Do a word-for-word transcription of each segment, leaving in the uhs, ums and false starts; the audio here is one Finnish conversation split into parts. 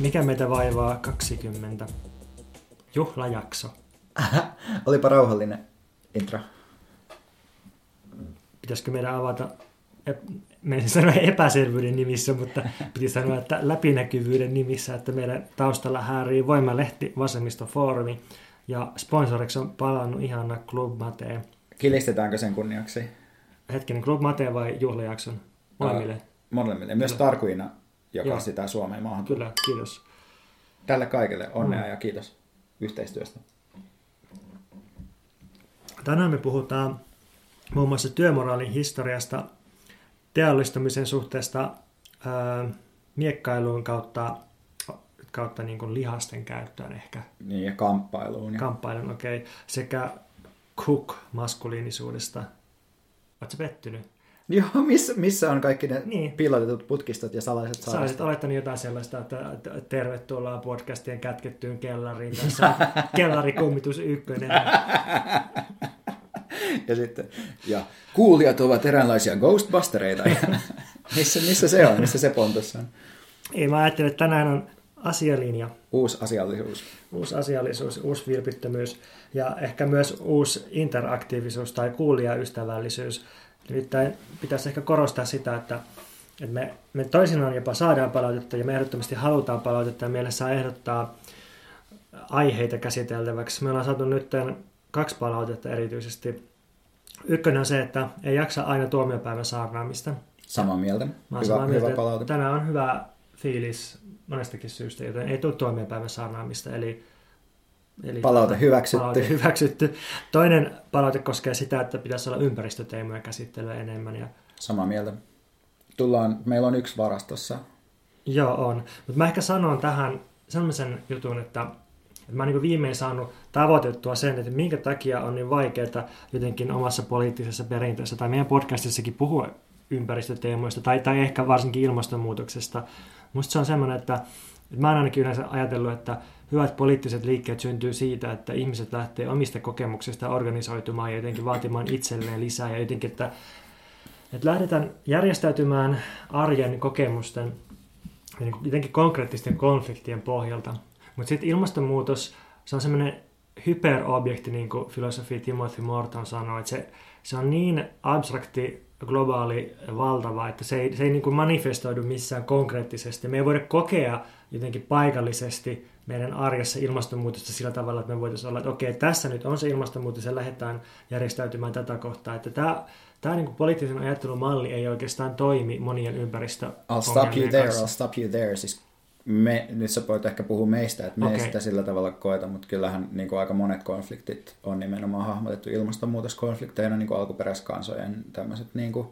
Mikä meitä vaivaa kaksikymmentä? Juhlajakso. Olipa rauhallinen intro. Pitäisikö meidän avata, meidän sanoa epäselvyyden nimissä, mutta piti sanoa, että läpinäkyvyyden nimissä, että meidän taustalla häärii Voimalehti, Vasemmistofoorumi ja sponsoriksi on palannut ihana Club Mate. Kilistetäänkö sen kunniaksi? Hetkinen, Club Mate vai juhlajakson? Molemmille. Molemmille. Myös Tarku-Iina, joka Joo. sitä Suomeen maahan. Kyllä, kiitos. Tälle kaikille onnea mm. ja kiitos yhteistyöstä. Tänään me puhutaan muun muassa työmoraalin historiasta, teollistumisen suhteesta ää, miekkailuun kautta, kautta niin kuin lihasten käyttöön ehkä. Niin, ja kamppailuun. Ja. Kamppailun, okei. Okay. Sekä cook-maskuliinisuudesta. Oletko pettynyt? Joo, missä, missä on kaikki ne niin. piilotetut putkistot ja salaiset saarastot? Sä olisit olettanut jotain sellaista, että tervetuloa podcastien kätkettyyn kellariin. Tässä on kellarikummitus ykkönen. Ja sitten, ja kuulijat ovat eräänlaisia ghostbustereita. missä, missä se on? Missä se pontossa on? Ei, mä ajattelin, että tänään on asialinja. Uusi asiallisuus. Uusi asiallisuus, uusi vilpittömyys ja ehkä myös uusi interaktiivisuus tai kuulijaystävällisyys. Nimittäin pitäisi ehkä korostaa sitä, että, että me, me toisinaan jopa saadaan palautetta ja me ehdottomasti halutaan palautetta ja meille saa ehdottaa aiheita käsiteltäväksi. Me ollaan saatu nyt kaksi palautetta erityisesti. Ykkönen on se, että ei jaksa aina tuomiopäivän saarnaamista. Samaa mieltä. Hyvä, samaa mieltä, hyvä palaute. Tänään on hyvä fiilis monestakin syystä, joten ei tule tuomiopäivän saarnaamista. Eli, eli palaute hyväksytty. Palaute hyväksytty. Toinen palaute koskee sitä, että pitäisi olla ympäristöteemoja käsittelyä enemmän. Ja samaa mieltä. Tullaan, meillä on yksi varastossa. Joo, on. Mutta mä ehkä sanon tähän sellaisen jutun, että mä oon niin viimein saanut tavoitettua sen, että minkä takia on niin vaikeaa jotenkin omassa poliittisessa perinteessä tai meidän podcastissakin puhua ympäristöteemoista tai, tai ehkä varsinkin ilmastonmuutoksesta. Musta se on semmoinen, että, että mä oon ainakin yleensä ajatellut, että hyvät poliittiset liikkeet syntyy siitä, että ihmiset lähtee omista kokemuksista organisoitumaan ja jotenkin vaatimaan itselleen lisää ja jotenkin, että, että lähdetään järjestäytymään arjen kokemusten ja jotenkin konkreettisten konfliktien pohjalta. Mutta sitten ilmastonmuutos, se on semmoinen hyperobjekti, niin kuin filosofi Timothy Morton sanoi, että se, se on niin abstrakti, globaali, valtava, että se ei, se ei niin kuin manifestoidu missään konkreettisesti. Me ei voida kokea jotenkin paikallisesti meidän arjessa ilmastonmuutosta sillä tavalla, että me voitaisiin olla, että okei, tässä nyt on se ilmastonmuutos ja lähdetään järjestäytymään tätä kohtaa. Että tämä, tämä niin kuin poliittisen ajattelumalli ei oikeastaan toimi monien ympäristöongelmien I'll stop you there, kanssa. I'll stop you there, siis. Me, nyt sä voit ehkä puhua meistä, että me okay. ei sitä sillä tavalla koeta, mutta kyllähän niin kuin aika monet konfliktit on nimenomaan hahmotettu ilmastonmuutoskonflikteina, niin kuin alkuperäiskansojen tämmöiset niin kuin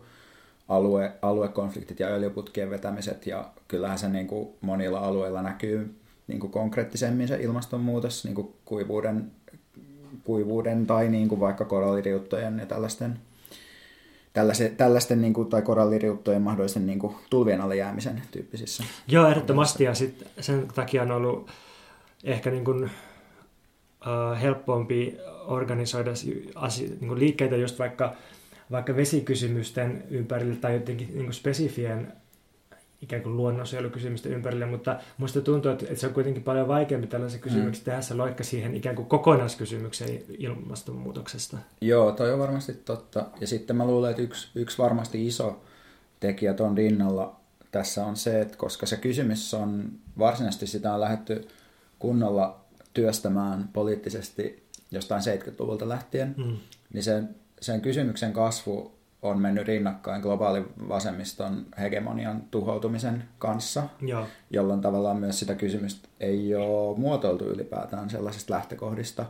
alue, aluekonfliktit ja öljyputkien vetämiset, ja kyllähän se niin kuin monilla alueilla näkyy niin kuin konkreettisemmin se ilmastonmuutos, niin kuin kuivuuden, kuivuuden tai niin kuin vaikka koralliriuttojen ja tällaisten, Tällaisen, tällaisten niin kuin, tai koralliriuttojen mahdollisen niin kuin, tulvien alle jäämisen tyyppisissä. Joo, ehdottomasti. Ja sit sen takia on ollut ehkä niin kuin, äh, helpompi organisoida asio- niin kuin liikkeitä just vaikka, vaikka vesikysymysten ympärille tai jotenkin niin kuin spesifien ikään kuin luonnonsuojelukysymysten ympärille, mutta musta tuntuu, että se on kuitenkin paljon vaikeampi tällaisen kysymyksen mm. tehdä se loikka siihen ikään kuin kokonaiskysymykseen ilmastonmuutoksesta. Joo, toi on varmasti totta. Ja sitten mä luulen, että yksi, yksi varmasti iso tekijä ton rinnalla tässä on se, että koska se kysymys on, varsinaisesti sitä on lähdetty kunnolla työstämään poliittisesti jostain seitsemänkymmentäluvulta lähtien, mm. niin sen, sen kysymyksen kasvu on mennyt rinnakkain globaalin vasemmiston hegemonian tuhoutumisen kanssa, Joo. jolloin tavallaan myös sitä kysymystä ei ole muotoiltu ylipäätään sellaisista lähtökohdista,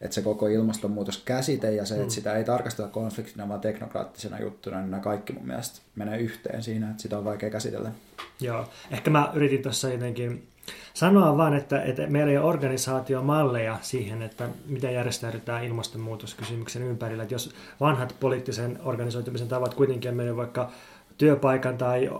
että se koko ilmastonmuutoskäsite ja se, että sitä ei tarkastella konfliktina, vaan teknokraattisena juttuna, niin nämä kaikki mun mielestä menee yhteen siinä, että sitä on vaikea käsitellä. Joo, ehkä mä yritin tuossa jotenkin sanoa vaan, että, että meillä ei ole organisaatiomalleja siihen, että miten järjestäydytään ilmastonmuutoskysymyksen ympärillä. Että jos vanhat poliittisen organisoitumisen tavat kuitenkin on mennyt vaikka työpaikan tai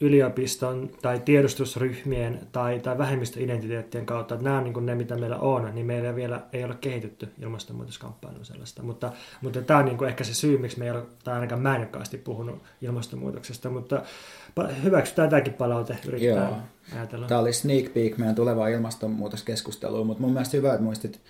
yliopiston tai tiedustusryhmien tai, tai vähemmistöidentiteettien kautta, että nämä on niin kuin ne, mitä meillä on, niin meillä vielä ei ole kehitytty ilmastonmuutoskamppailuun sellaista. Mutta, mutta tämä on niin kuin ehkä se syy, miksi me ei ole, tai ainakaan mä en olekaan puhunut ilmastonmuutoksesta, mutta hyväksytään tämäkin palaute, yritetään Joo. ajatella. Tämä oli sneak peek meidän tulevaa ilmastonmuutoskeskusteluun, mutta mun mielestä hyvä, että muistit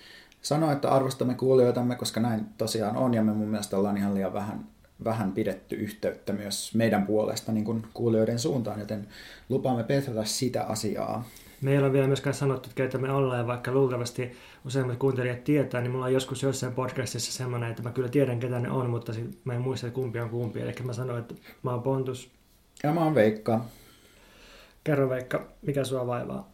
sanoa, että arvostamme kuulijoitamme, koska näin tosiaan on, ja me mun mielestä ollaan ihan liian vähän vähän pidetty yhteyttä myös meidän puolesta niin kuin kuulijoiden suuntaan, joten lupaamme petrata sitä asiaa. Meillä on vielä myöskään sanottu, että keitä me ollaan, vaikka luultavasti useimmat kuuntelijat tietää, niin mulla on joskus jossain podcastissa semmoinen, että mä kyllä tiedän, ketä ne on, mutta mä en muista, että kumpi on kumpi. Eli mä sanoin, että mä oon Pontus. Ja mä oon Veikka. Kerro Veikka, mikä sua vaivaa?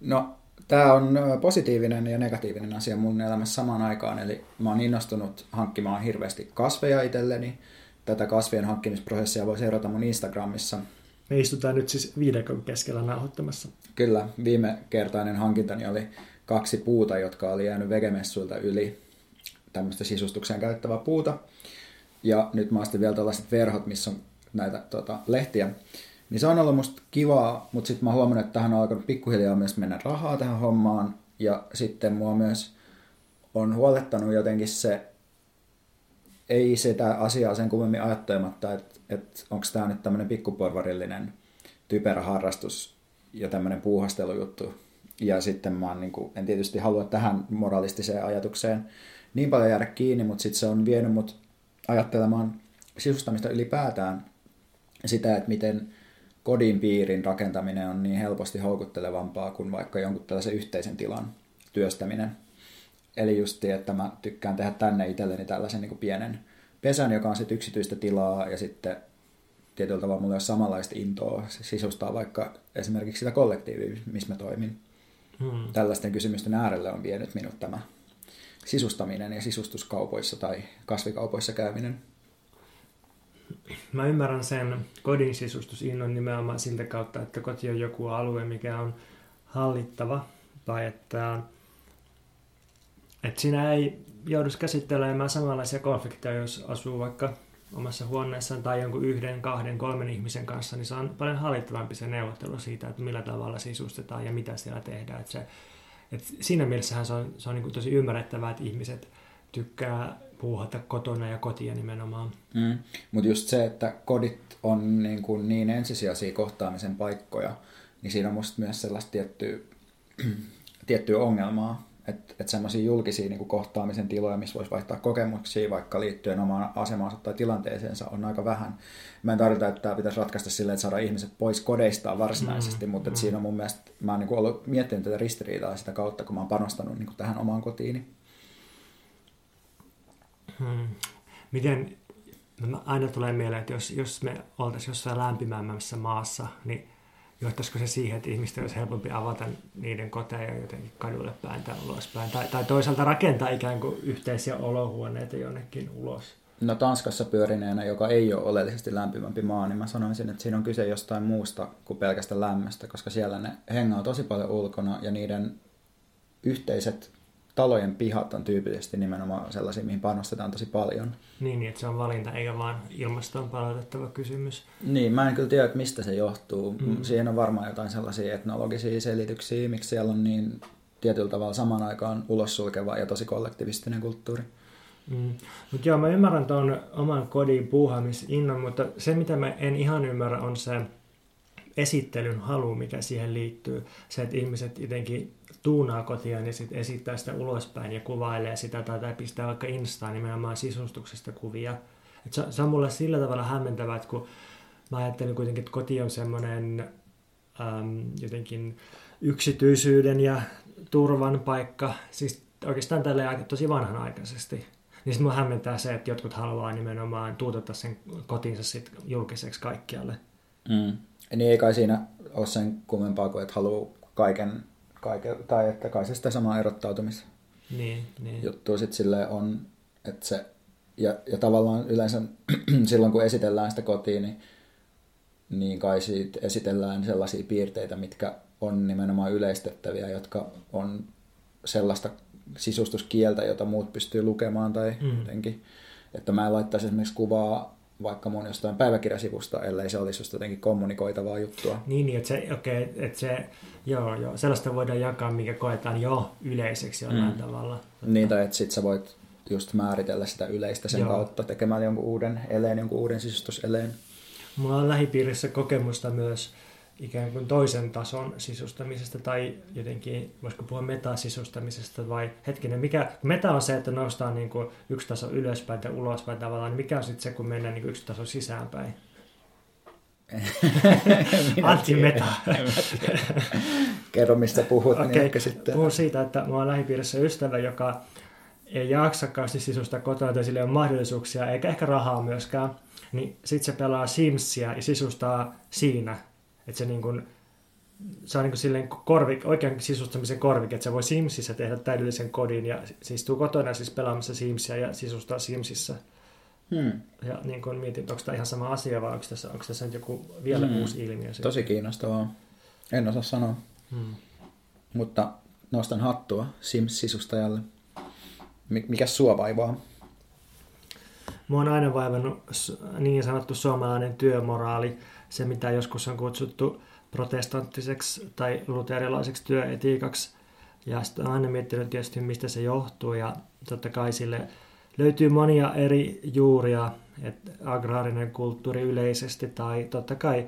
No, tää on positiivinen ja negatiivinen asia mun elämässä samaan aikaan, eli mä oon innostunut hankkimaan hirveästi kasveja itselleni. Tätä kasvien hankkimisprosessia voi seurata mun Instagramissa. Me istutaan nyt siis viidakon keskellä nauhoittamassa. Kyllä, viime kertainen hankintani oli kaksi puuta, jotka oli jäänyt vegemessuilta yli, tämmöistä sisustukseen käyttävää puuta. Ja nyt mä astin vielä tällaiset verhot, missä on näitä tota, lehtiä. Niin se on ollut musta kivaa, mutta sitten mä huomannut, että tähän on alkanut pikkuhiljaa myös mennä rahaa tähän hommaan. Ja sitten mua myös on huolettanut jotenkin se, ei sitä asiaa sen kummemmin ajattelematta, että et onko tämä nyt tämmöinen pikkuporvarillinen typerä harrastus ja tämmöinen puuhastelujuttu. Ja sitten mä oon, niin kun, en tietysti halua tähän moralistiseen ajatukseen niin paljon jäädä kiinni, mutta sitten se on vienyt mut ajattelemaan sisustamista ylipäätään sitä, että miten kodin piirin rakentaminen on niin helposti houkuttelevampaa kuin vaikka jonkun tällaisen yhteisen tilan työstäminen. Eli just, että mä tykkään tehdä tänne itselleni tällaisen niin kuin pienen pesän, joka on sitten yksityistä tilaa, ja sitten tietyllä tavalla mulla ei ole samanlaista intoa sisustaa vaikka esimerkiksi sitä kollektiivia, missä mä toimin. Hmm. Tällaisten kysymysten äärelle on vienyt minut tämä sisustaminen ja sisustuskaupoissa tai kasvikaupoissa käyminen. Mä ymmärrän sen kodin sisustusinnon nimenomaan siltä kautta, että koti on joku alue, mikä on hallittava, tai että, että siinä ei joudu käsittelemään samanlaisia konflikteja, jos asuu vaikka omassa huoneessaan tai jonkun yhden, kahden, kolmen ihmisen kanssa, niin se on paljon hallittavampi se neuvottelu siitä, että millä tavalla sisustetaan ja mitä siellä tehdään. Että se, että siinä mielessähän se on, se on niin kuin tosi ymmärrettävää, että ihmiset tykkää puuhata kotona ja kotia nimenomaan. Mm. Mutta just se, että kodit on niin, kuin niin ensisijaisia kohtaamisen paikkoja, niin siinä on musta myös sellaista tiettyä, tiettyä ongelmaa, että et sellaisia julkisia niin kuin kohtaamisen tiloja, missä voisi vaihtaa kokemuksia vaikka liittyen omaan asemaansa tai tilanteeseensa, on aika vähän. Mä en tarvita, että tämä pitäisi ratkaista silleen, että saadaan ihmiset pois kodeistaan varsinaisesti, mm, mutta mm. siinä on mun mielestä, mä oon niin kuin ollut miettinyt tätä ristiriitaa sitä kautta, kun mä oon panostanut niin kuin tähän omaan kotiini. Hmm. Miten, aina tulee mieleen, että jos, jos me oltaisiin jossain lämpimämmässä maassa, niin johtaisiko se siihen, että ihmisten olisi helpompi avata niiden koteja jotenkin kadulle päin tai ulospäin, tai, tai toisaalta rakentaa ikään kuin yhteisiä olohuoneita jonnekin ulos? No Tanskassa pyörineenä, joka ei ole oleellisesti lämpimämpi maa, niin mä sanoisin, että siinä on kyse jostain muusta kuin pelkästä lämmöstä, koska siellä ne hengaa tosi paljon ulkona ja niiden yhteiset talojen pihat on tyypillisesti nimenomaan sellaisia, mihin panostetaan tosi paljon. Niin, että se on valinta, eikä vaan ilmastoon palautettava kysymys. Niin, mä en kyllä tiedä, että mistä se johtuu. Mm. Siihen on varmaan jotain sellaisia etnologisia selityksiä, miksi siellä on niin tietyllä tavalla samaan aikaan ulossulkeva ja tosi kollektivistinen kulttuuri. Mm. Mutta joo, mä ymmärrän tuon oman kodin puuhaamisinnon, mutta se, mitä mä en ihan ymmärrä, on se esittelyn halu, mikä siihen liittyy. Se, että ihmiset jotenkin tuunaa kotiaan ja sitten esittää sitä ulospäin ja kuvailee sitä tai pistää vaikka Instaan nimenomaan sisustuksesta kuvia. Et se, se on mulle sillä tavalla hämmentävää, että kun mä ajattelin kuitenkin, että koti on semmoinen äm, jotenkin yksityisyyden ja turvan paikka, siis oikeastaan tälleen tosi vanhanaikaisesti. Niin sitten mua hämmentää se, että jotkut haluaa nimenomaan tuutottaa sen kotinsa sit julkiseksi kaikkialle. Mm. Niin ei kai siinä ole sen kummempaa kuin, että haluaa kaiken Kaikel, tai että kai se sitä samaa erottautumista niin, niin. juttua sitten silleen on, että se, ja, ja tavallaan yleensä silloin kun esitellään sitä kotiin, niin, niin kai siitä esitellään sellaisia piirteitä, mitkä on nimenomaan yleistettäviä, jotka on sellaista sisustuskieltä, jota muut pystyy lukemaan tai mm. jotenkin. Että mä en laittaisi esimerkiksi kuvaa vaikka mun jostain päiväkirjasivusta, ellei se olisi just jotenkin kommunikoitavaa juttua. Niin, niin että se, okay, että se, joo, joo, sellaista voidaan jakaa, mikä koetaan jo yleiseksi jollain mm. tavalla. Niin, tai että sit sä voit just määritellä sitä yleistä sen joo. kautta tekemään jonkun uuden eleen, jonkun uuden sisustuseleen. Mulla on lähipiirissä kokemusta myös ikään kuin toisen tason sisustamisesta tai jotenkin, voisiko puhua metasisustamisesta vai hetkinen, mikä, meta on se, että noustaan niin kuin yksi taso ylöspäin tai ulospäin tavallaan, niin mikä on sitten se, kun mennään niin kuin yksi taso sisäänpäin? Antimeta. Kerro, mistä puhut. Okay. Niin ehkä sitten... Puhun siitä, että mulla on lähipiirissä ystävä, joka ei jaksakaan sisusta kotona tai sillä ei ole mahdollisuuksia eikä ehkä rahaa myöskään, niin sitten se pelaa Simsia ja sisustaa siinä. Että se, niin kuin, se on niin kuin silleen korvik, oikean sisustamisen korvike, että se voi Simsissä tehdä täydellisen kodin ja se istuu kotona siis pelaamassa Simsia ja sisustaa Simsissä. Hmm. Ja niin kuin mietin, onko tämä ihan sama asia vai onko tässä, onko tässä nyt joku vielä hmm. uusi ilmiö? Siitä? Tosi kiinnostavaa. En osaa sanoa. Hmm. Mutta nostan hattua Sims-sisustajalle. Mikäs sua vaivaa? Mua on aina vaivannut niin sanottu suomalainen työmoraali. Se, mitä joskus on kutsuttu protestanttiseksi tai luterilaiseksi työetiikaksi. Ja sitten olen aina miettinyt tietysti, mistä se johtuu. Ja totta kai sille löytyy monia eri juuria, että agraarinen kulttuuri yleisesti tai totta kai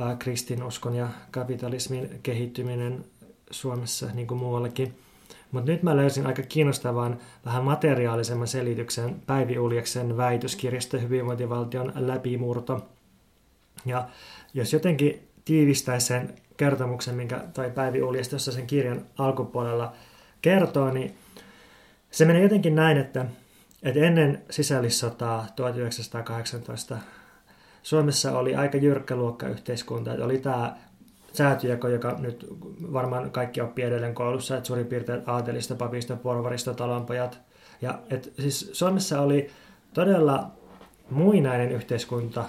äh, kristinuskon ja kapitalismin kehittyminen Suomessa niin kuin muuallakin. Mutta nyt mä löysin aika kiinnostavan vähän materiaalisemman selityksen Päivi Uljaksen väitöskirjasta Hyvinvointivaltion läpimurto. Ja jos jotenkin tiivistäisi sen kertomuksen, minkä toi Päivi Uljas jossa sen kirjan alkupuolella kertoo, niin se menee jotenkin näin, että, että ennen sisällissotaa tuhatyhdeksänsataakahdeksantoista Suomessa oli aika jyrkkä luokkayhteiskunta. Että oli tämä säätyjako, joka nyt varmaan kaikki oppii edelleen koulussa, että suurin piirtein aatelista, papista, porvarista, talonpojat. Ja et, siis Suomessa oli todella muinainen yhteiskunta,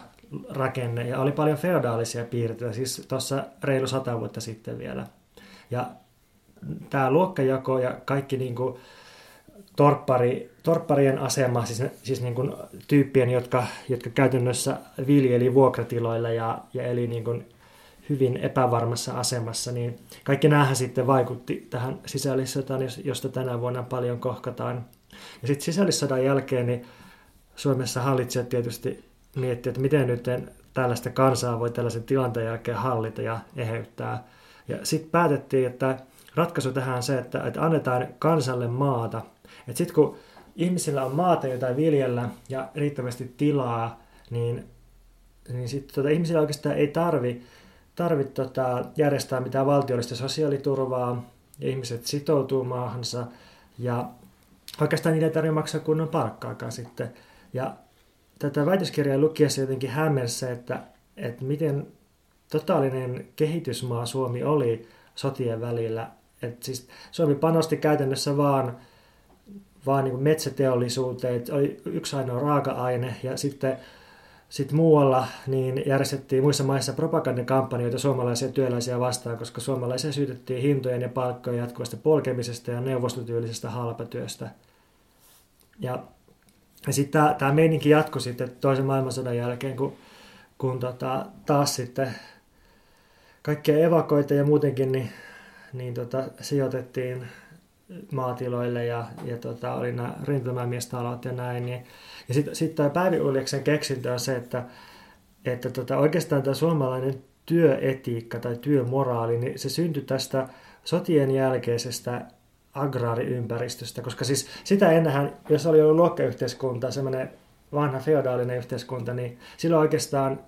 rakenne ja oli paljon feodaalisia piirteitä, siis tuossa reilu sata vuotta sitten vielä. Ja tämä luokkajako ja kaikki niinku torppari, torpparien asema, siis, siis niinku tyyppien, jotka, jotka käytännössä viljeli vuokratiloilla ja, ja eli niinku hyvin epävarmassa asemassa, niin kaikki näähän sitten vaikutti tähän sisällissotaan, josta tänä vuonna paljon kohkataan. Ja sitten sisällissodan jälkeen niin Suomessa hallitsijat tietysti miettiä, että miten nyt tällaista kansaa voi tällaisen tilanteen jälkeen hallita ja eheyttää. Ja sitten päätettiin, että ratkaisu tähän on se, että, että annetaan kansalle maata. Että sitten kun ihmisillä on maata, jota viljellä ja riittävästi tilaa, niin, niin sitten tota, ihmisillä oikeastaan ei tarvitse tarvi, tota, järjestää mitään valtiollista sosiaaliturvaa. Ihmiset sitoutuu maahansa ja oikeastaan niitä ei tarvitse maksaa kunnon palkkaakaan sitten. Ja tätä väitöskirjaa lukiessa jotenkin hämmensi, että, että miten totaalinen kehitysmaa Suomi oli sotien välillä. Että siis Suomi panosti käytännössä vaan, vaan niin kuin metsäteollisuuteen, että oli yksi ainoa raaka-aine ja sitten sit muualla niin järjestettiin muissa maissa propagandakampanjoita suomalaisia työläisiä vastaan, koska suomalaisia syytettiin hintojen ja palkkojen jatkuvasta polkemisesta ja neuvostotyylisestä halpatyöstä. Ja Ja sitten tämä meininki jatkoi sitten toisen maailmansodan jälkeen, kun, kun tota, taas sitten kaikkia evakoita ja muutenkin niin, niin tota, sijoitettiin maatiloille ja, ja tota, oli nämä rintamamiestalot ja näin. Niin. Ja sitten sit tämä Päivi Uljaksen keksintö on se, että, että tota, oikeastaan tämä suomalainen työetiikka tai työmoraali, niin se syntyi tästä sotien jälkeisestä agraariympäristöstä, koska siis sitä ennenhän, jos oli ollut luokkayhteiskunta, semmoinen vanha feodaalinen yhteiskunta, niin silloin oikeastaan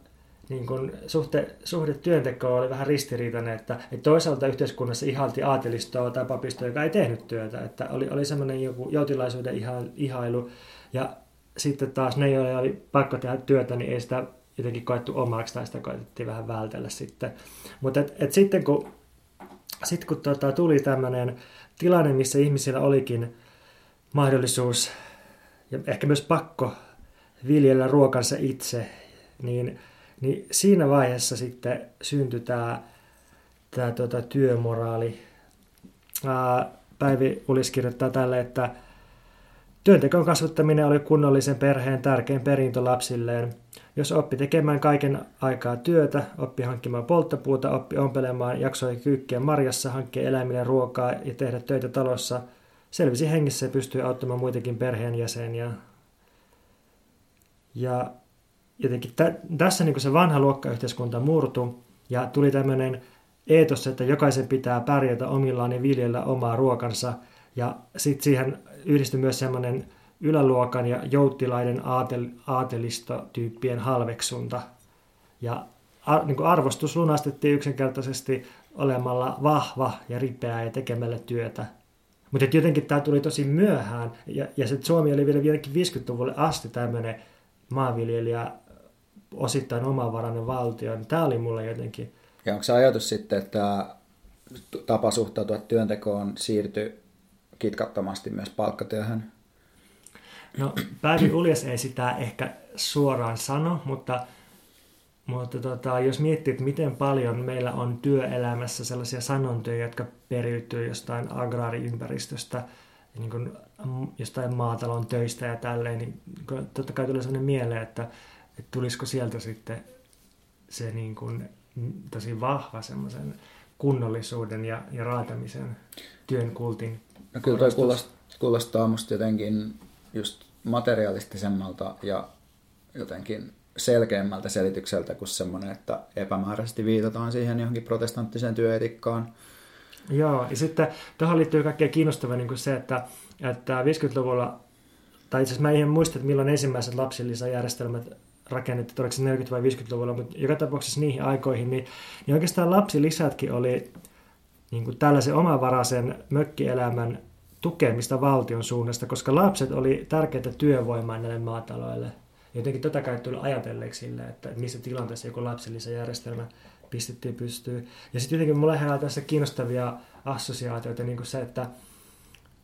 niin kun suhte, suhde työntekoon oli vähän ristiriitainen, että, että toisaalta yhteiskunnassa ihailti aatelistoa tai papistoa, joka ei tehnyt työtä, että oli, oli semmoinen joku joutilaisuuden ihailu, ja sitten taas ne, joilla oli pakko tehdä työtä, niin ei sitä jotenkin koettu omaksi, tai sitä koetettiin vähän vältellä sitten. Mutta et, et sitten kun, sit kun tota, tuli tämmöinen tilanne, missä ihmisillä olikin mahdollisuus ja ehkä myös pakko viljellä ruokansa itse, niin, niin siinä vaiheessa sitten syntyi tämä, tämä tota, työmoraali. Päivi Uljas kirjoittaa tälle, että Työntekon kasvattaminen oli kunnollisen perheen tärkein perintö lapsilleen. Jos oppi tekemään kaiken aikaa työtä, oppi hankkimaan polttopuuta, oppi ompelemaan, jaksoi kyykkiä marjassa, hankkia eläimille ruokaa ja tehdä töitä talossa, selvisi hengissä ja pystyi auttamaan muitakin perheenjäseniä. Ja jotenkin tä- tässä niin kuin se vanha luokkayhteiskunta murtui ja tuli tämmöinen eetos, että jokaisen pitää pärjätä omillaan ja viljellä omaa ruokansa. Ja sitten siihen yhdistyi myös semmoinen yläluokan ja jouttilaiden aatel- aatelistotyyppien halveksunta. Ja ar- niin kuin arvostus lunastettiin yksinkertaisesti olemalla vahva ja ripeä ja tekemällä työtä. Mutta jotenkin tämä tuli tosi myöhään, ja, ja sitten Suomi oli vielä vieläkin viisikymmentäluvulle asti tämmöinen maanviljelijä, osittain omavarainen valtio, niin tämä oli mulle jotenkin. Ja onko se ajatus sitten, että tapa suhtautua työntekoon siirtyi kitkattomasti myös palkkatyöhön? No, Päivi Uljas ei sitä ehkä suoraan sano, mutta, mutta tota, jos miettii, että miten paljon meillä on työelämässä sellaisia sanontoja, jotka periytyy jostain agraariympäristöstä, niin kuin jostain maatalon töistä ja tälleen, niin totta kai tulee sellainen mieleen, että, että tulisiko sieltä sitten se niin kuin tosi vahva semmoisen kunnollisuuden ja, ja raatamisen työn kultin. No, kyllä toi kuulostaa, kuulostaa musta jotenkin just materialistisemmalta ja jotenkin selkeämmältä selitykseltä kuin semmoinen, että epämääräisesti viitataan siihen johonkin protestanttiseen työetikkaan. Joo, ja sitten tähän liittyy kaikkein kiinnostavaa niin kuin se, että, että viisikymmentäluvulla, tai itse asiassa mä en muista, että milloin ensimmäiset lapsilisäjärjestelmät rakennettiin, oliko se neljäkymmentä- vai viisikymmentäluvulla, mutta joka tapauksessa niihin aikoihin, niin, niin oikeastaan lapsilisätkin oli niin kuin tällaisen omavaraisen mökkielämän tukemista valtion suunnasta, koska lapset oli tärkeitä työvoimaa näille maataloille. Jotenkin tätä kai tuli ajatelleeksi sille, että missä tilanteessa joku lapsilisäjärjestelmä pistettiin pystyyn. Ja sitten jotenkin mulle herää tässä kiinnostavia assosiaatioita, niin kuin se, että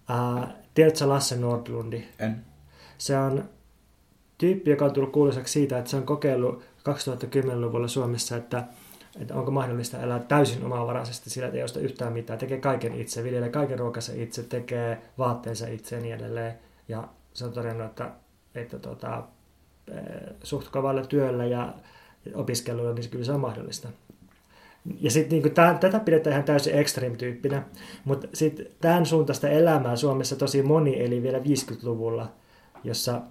ää, tiedätkö Lasse Nordlundi? En. Se on tyyppi, joka on tullut kuuluisaksi siitä, että se on kokeillut kaksituhattakymmenluvulla Suomessa, että, että onko mahdollista elää täysin omavaraisesti sillä, että ei osta yhtään mitään, tekee kaiken itse, viljelee kaiken ruokansa itse, tekee vaatteensa itse ja niin edelleen. Ja se on todennut, että, että tuota, suht kovalla työllä ja opiskelulla, niin kyllä se on mahdollista. Ja sitten niin tätä pidetään ihan täysin extreme-tyyppinä, mutta sitten tämän suuntaista elämää Suomessa tosi moni eli vielä viisikymmentäluvulla, jossa,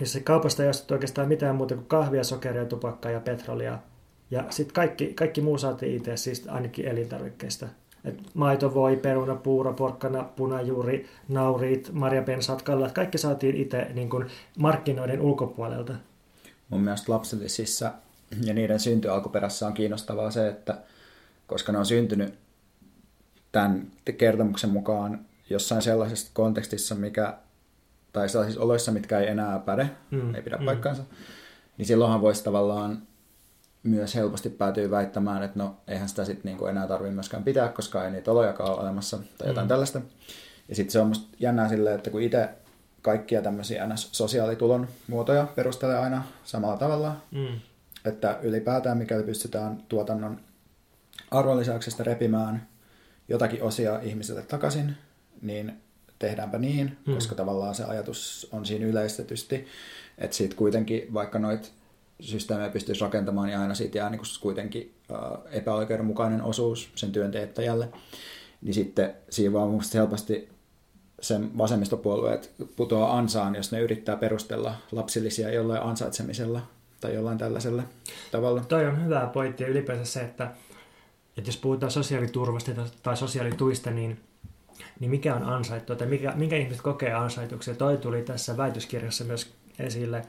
jossa kaupasta ei ostettu oikeastaan mitään muuta kuin kahvia, sokeria, tupakkaa ja petrolia. Ja sitten kaikki, kaikki muu saatiin itse, siis ainakin elintarvikkeista. Et maito, voi, peruna, puuro, porkkana, punajuuri, nauriit, marjapensaat, kallat, kaikki saatiin itse niin kuin markkinoiden ulkopuolelta. Mun mielestä lapsilisissä ja niiden syntyalkuperässä on kiinnostavaa se, että koska ne on syntynyt tämän kertomuksen mukaan jossain sellaisessa kontekstissa, mikä, tai sellaisissa oloissa, mitkä ei enää päde, mm. ei pidä mm. paikkaansa, niin silloinhan voisi tavallaan myös helposti päätyy väittämään, että no eihän sitä sitten niinku enää tarvitse myöskään pitää, koska ei niitä olojakaan ole olemassa tai jotain mm. tällaista. Ja sitten se on musta jännää silleen, että kun itse kaikkia tämmöisiä sosiaalitulon muotoja perustelee aina samalla tavalla, mm. että ylipäätään mikäli pystytään tuotannon arvonlisäyksestä repimään jotakin osia ihmiselle takaisin, niin tehdäänpä niin, mm. koska tavallaan se ajatus on siinä yleistetysti, että siitä kuitenkin vaikka noit systeemejä pystyisi rakentamaan, niin aina siitä jää niin kuitenkin epäoikeudenmukainen osuus sen työnteettäjälle. Niin sitten siinä vaan musta helposti sen vasemmistopuolueet putoaa ansaan, jos ne yrittää perustella lapsilisiä jollain ansaitsemisella tai jollain tällaisella tavalla. Toi on hyvä pointti ja ylipäänsä se, että, että jos puhutaan sosiaaliturvasta tai sosiaalituista, niin, niin mikä on ansaittua tai mikä, minkä ihmiset kokee ansaituksi. Toi tuli tässä väitöskirjassa myös esille.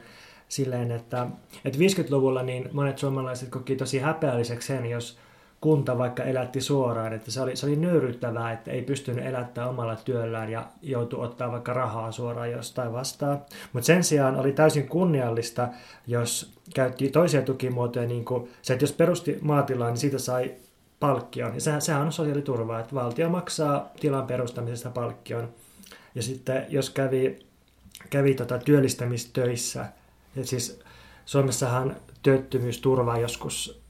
Silleen, että, että viisikymmentäluvulla niin monet suomalaiset koki tosi häpeälliseksi sen, jos kunta vaikka elätti suoraan. Että se, oli, se oli nöyryyttävää, että ei pystynyt elättämään omalla työllään ja joutui ottaa vaikka rahaa suoraan jostain vastaan. Mutta sen sijaan oli täysin kunniallista, jos käytti toisia tukimuotoja, niin kuin se, että jos perusti maatilaan, niin siitä sai palkkion. Ja sehän, sehän on sosiaaliturvaa, että valtio maksaa tilan perustamisesta palkkion. Ja sitten jos kävi, kävi tota työllistämistöissä, et siis Suomessahan työttömyysturva joskus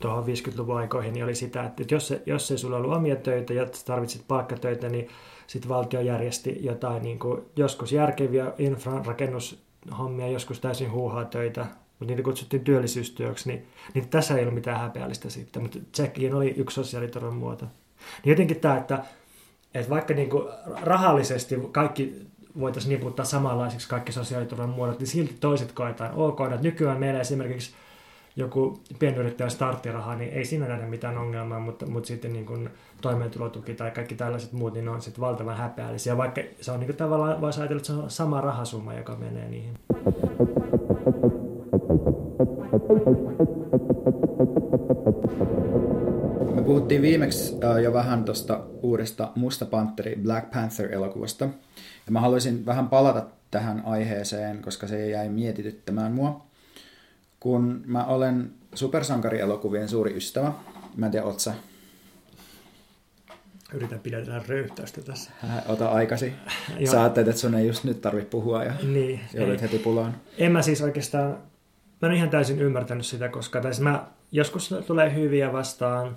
tuohon viidenkymmenen-luvun aikoihin, niin oli sitä, että jos, jos ei sulla ollut omia töitä ja tarvitsit palkkatöitä, niin sitten valtio järjesti jotain niin kuin joskus järkeviä infrarakennushommia, joskus täysin huuhaa töitä, mutta niitä kutsuttiin työllisyystyöksi, niin, niin tässä ei ollut mitään häpeällistä sitten, mutta sekin oli yksi sosiaaliturvan muoto. Niin jotenkin tämä, että, että vaikka niin kuin rahallisesti kaikki voitaisiin niputtaa samanlaisiksi kaikki sosiaaliturvan muodot, niin silti toiset koetaan ok, että nykyään meillä esimerkiksi joku pienyrittäjän starttiraha, niin ei siinä nähdä mitään ongelmaa, mutta, mutta sitten niin kuin toimeentulotuki tai kaikki tällaiset muut, niin ne on sitten valtavan häpeällisiä, vaikka se on niin kuin tavallaan, voisi ajatella, että se on sama rahasumma, joka menee niihin. Me puhuttiin viimeksi jo vähän tuosta uudesta Musta Panteri, Black Panther-elokuvasta, ja mä haluaisin vähän palata tähän aiheeseen, koska se jäi mietityttämään mua. Kun mä olen supersankarielokuvien suuri ystävä, mä en tiedä, oot sä? Yritän pidetään röyhtäystä tässä. Ota aikasi. Sä ajattelet, että sun ei just nyt tarvitse puhua ja niin, olet heti pulaan. En mä siis oikeastaan, mä en ihan täysin ymmärtänyt sitä, koska tai siis mä, joskus tulee hyviä vastaan,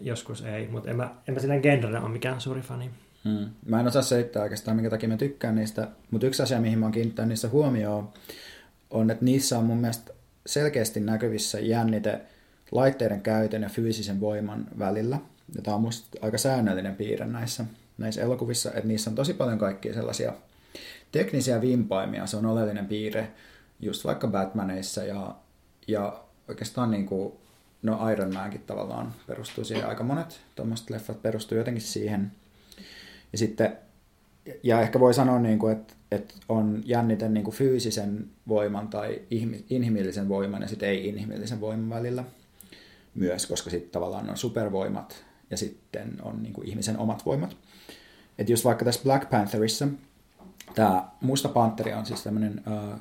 joskus ei, mutta en mä, en mä sillä genrenä ole mikään suuri fani. Hmm. Mä en osaa selittää oikeastaan, minkä takia mä tykkään niistä, mutta yksi asia, mihin mä oon kiinnittänyt niissä huomioon, on, että niissä on mun mielestä selkeästi näkyvissä jännite laitteiden käytön ja fyysisen voiman välillä. Ja tämä on musta aika säännöllinen piirre näissä, näissä elokuvissa, että niissä on tosi paljon kaikkia sellaisia teknisiä vimpaimia. Se on oleellinen piirre just vaikka Batmaneissa ja, ja oikeastaan niin kuin, no Iron Mankin tavallaan perustuu siihen. Aika monet tuommoiset leffat perustuu jotenkin siihen. Ja sitten, ja ehkä voi sanoa, niin kuin, että että on jännite niin kuin fyysisen voiman tai inhimillisen voiman ja sitten ei-inhimillisen voiman välillä myös, koska sitten tavallaan on supervoimat ja sitten on niin kuin ihmisen omat voimat. Että just vaikka tässä Black Pantherissa, tämä Musta Panteri on siis tämmöinen äh,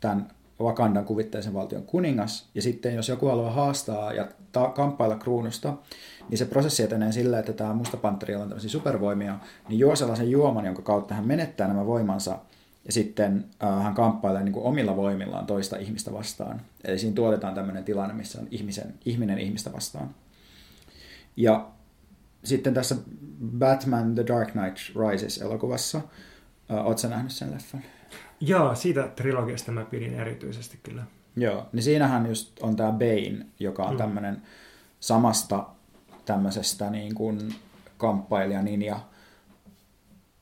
tämän Wakandan kuvitteisen valtion kuningas, ja sitten jos joku haluaa haastaa ja ta- kamppailla kruunusta, niin se prosessi etenee sillä, että tämä Musta Panteri, jolla on tämmöisiä supervoimia, niin juo sellaisen juoman, jonka kautta hän menettää nämä voimansa, ja sitten äh, hän kamppailee niin kuin omilla voimillaan toista ihmistä vastaan. Eli siinä tuotetaan tämmöinen tilanne, missä on ihmisen, ihminen ihmistä vastaan. Ja sitten tässä Batman The Dark Knight Rises-elokuvassa, äh, ootko sä nähnyt sen leffan? Joo, siitä trilogiasta mä pidin erityisesti kyllä. Joo, niin siinähän just on tämä Bane, joka on mm. tämmöinen samasta tämmöisestä niin kuin kamppailijanin ja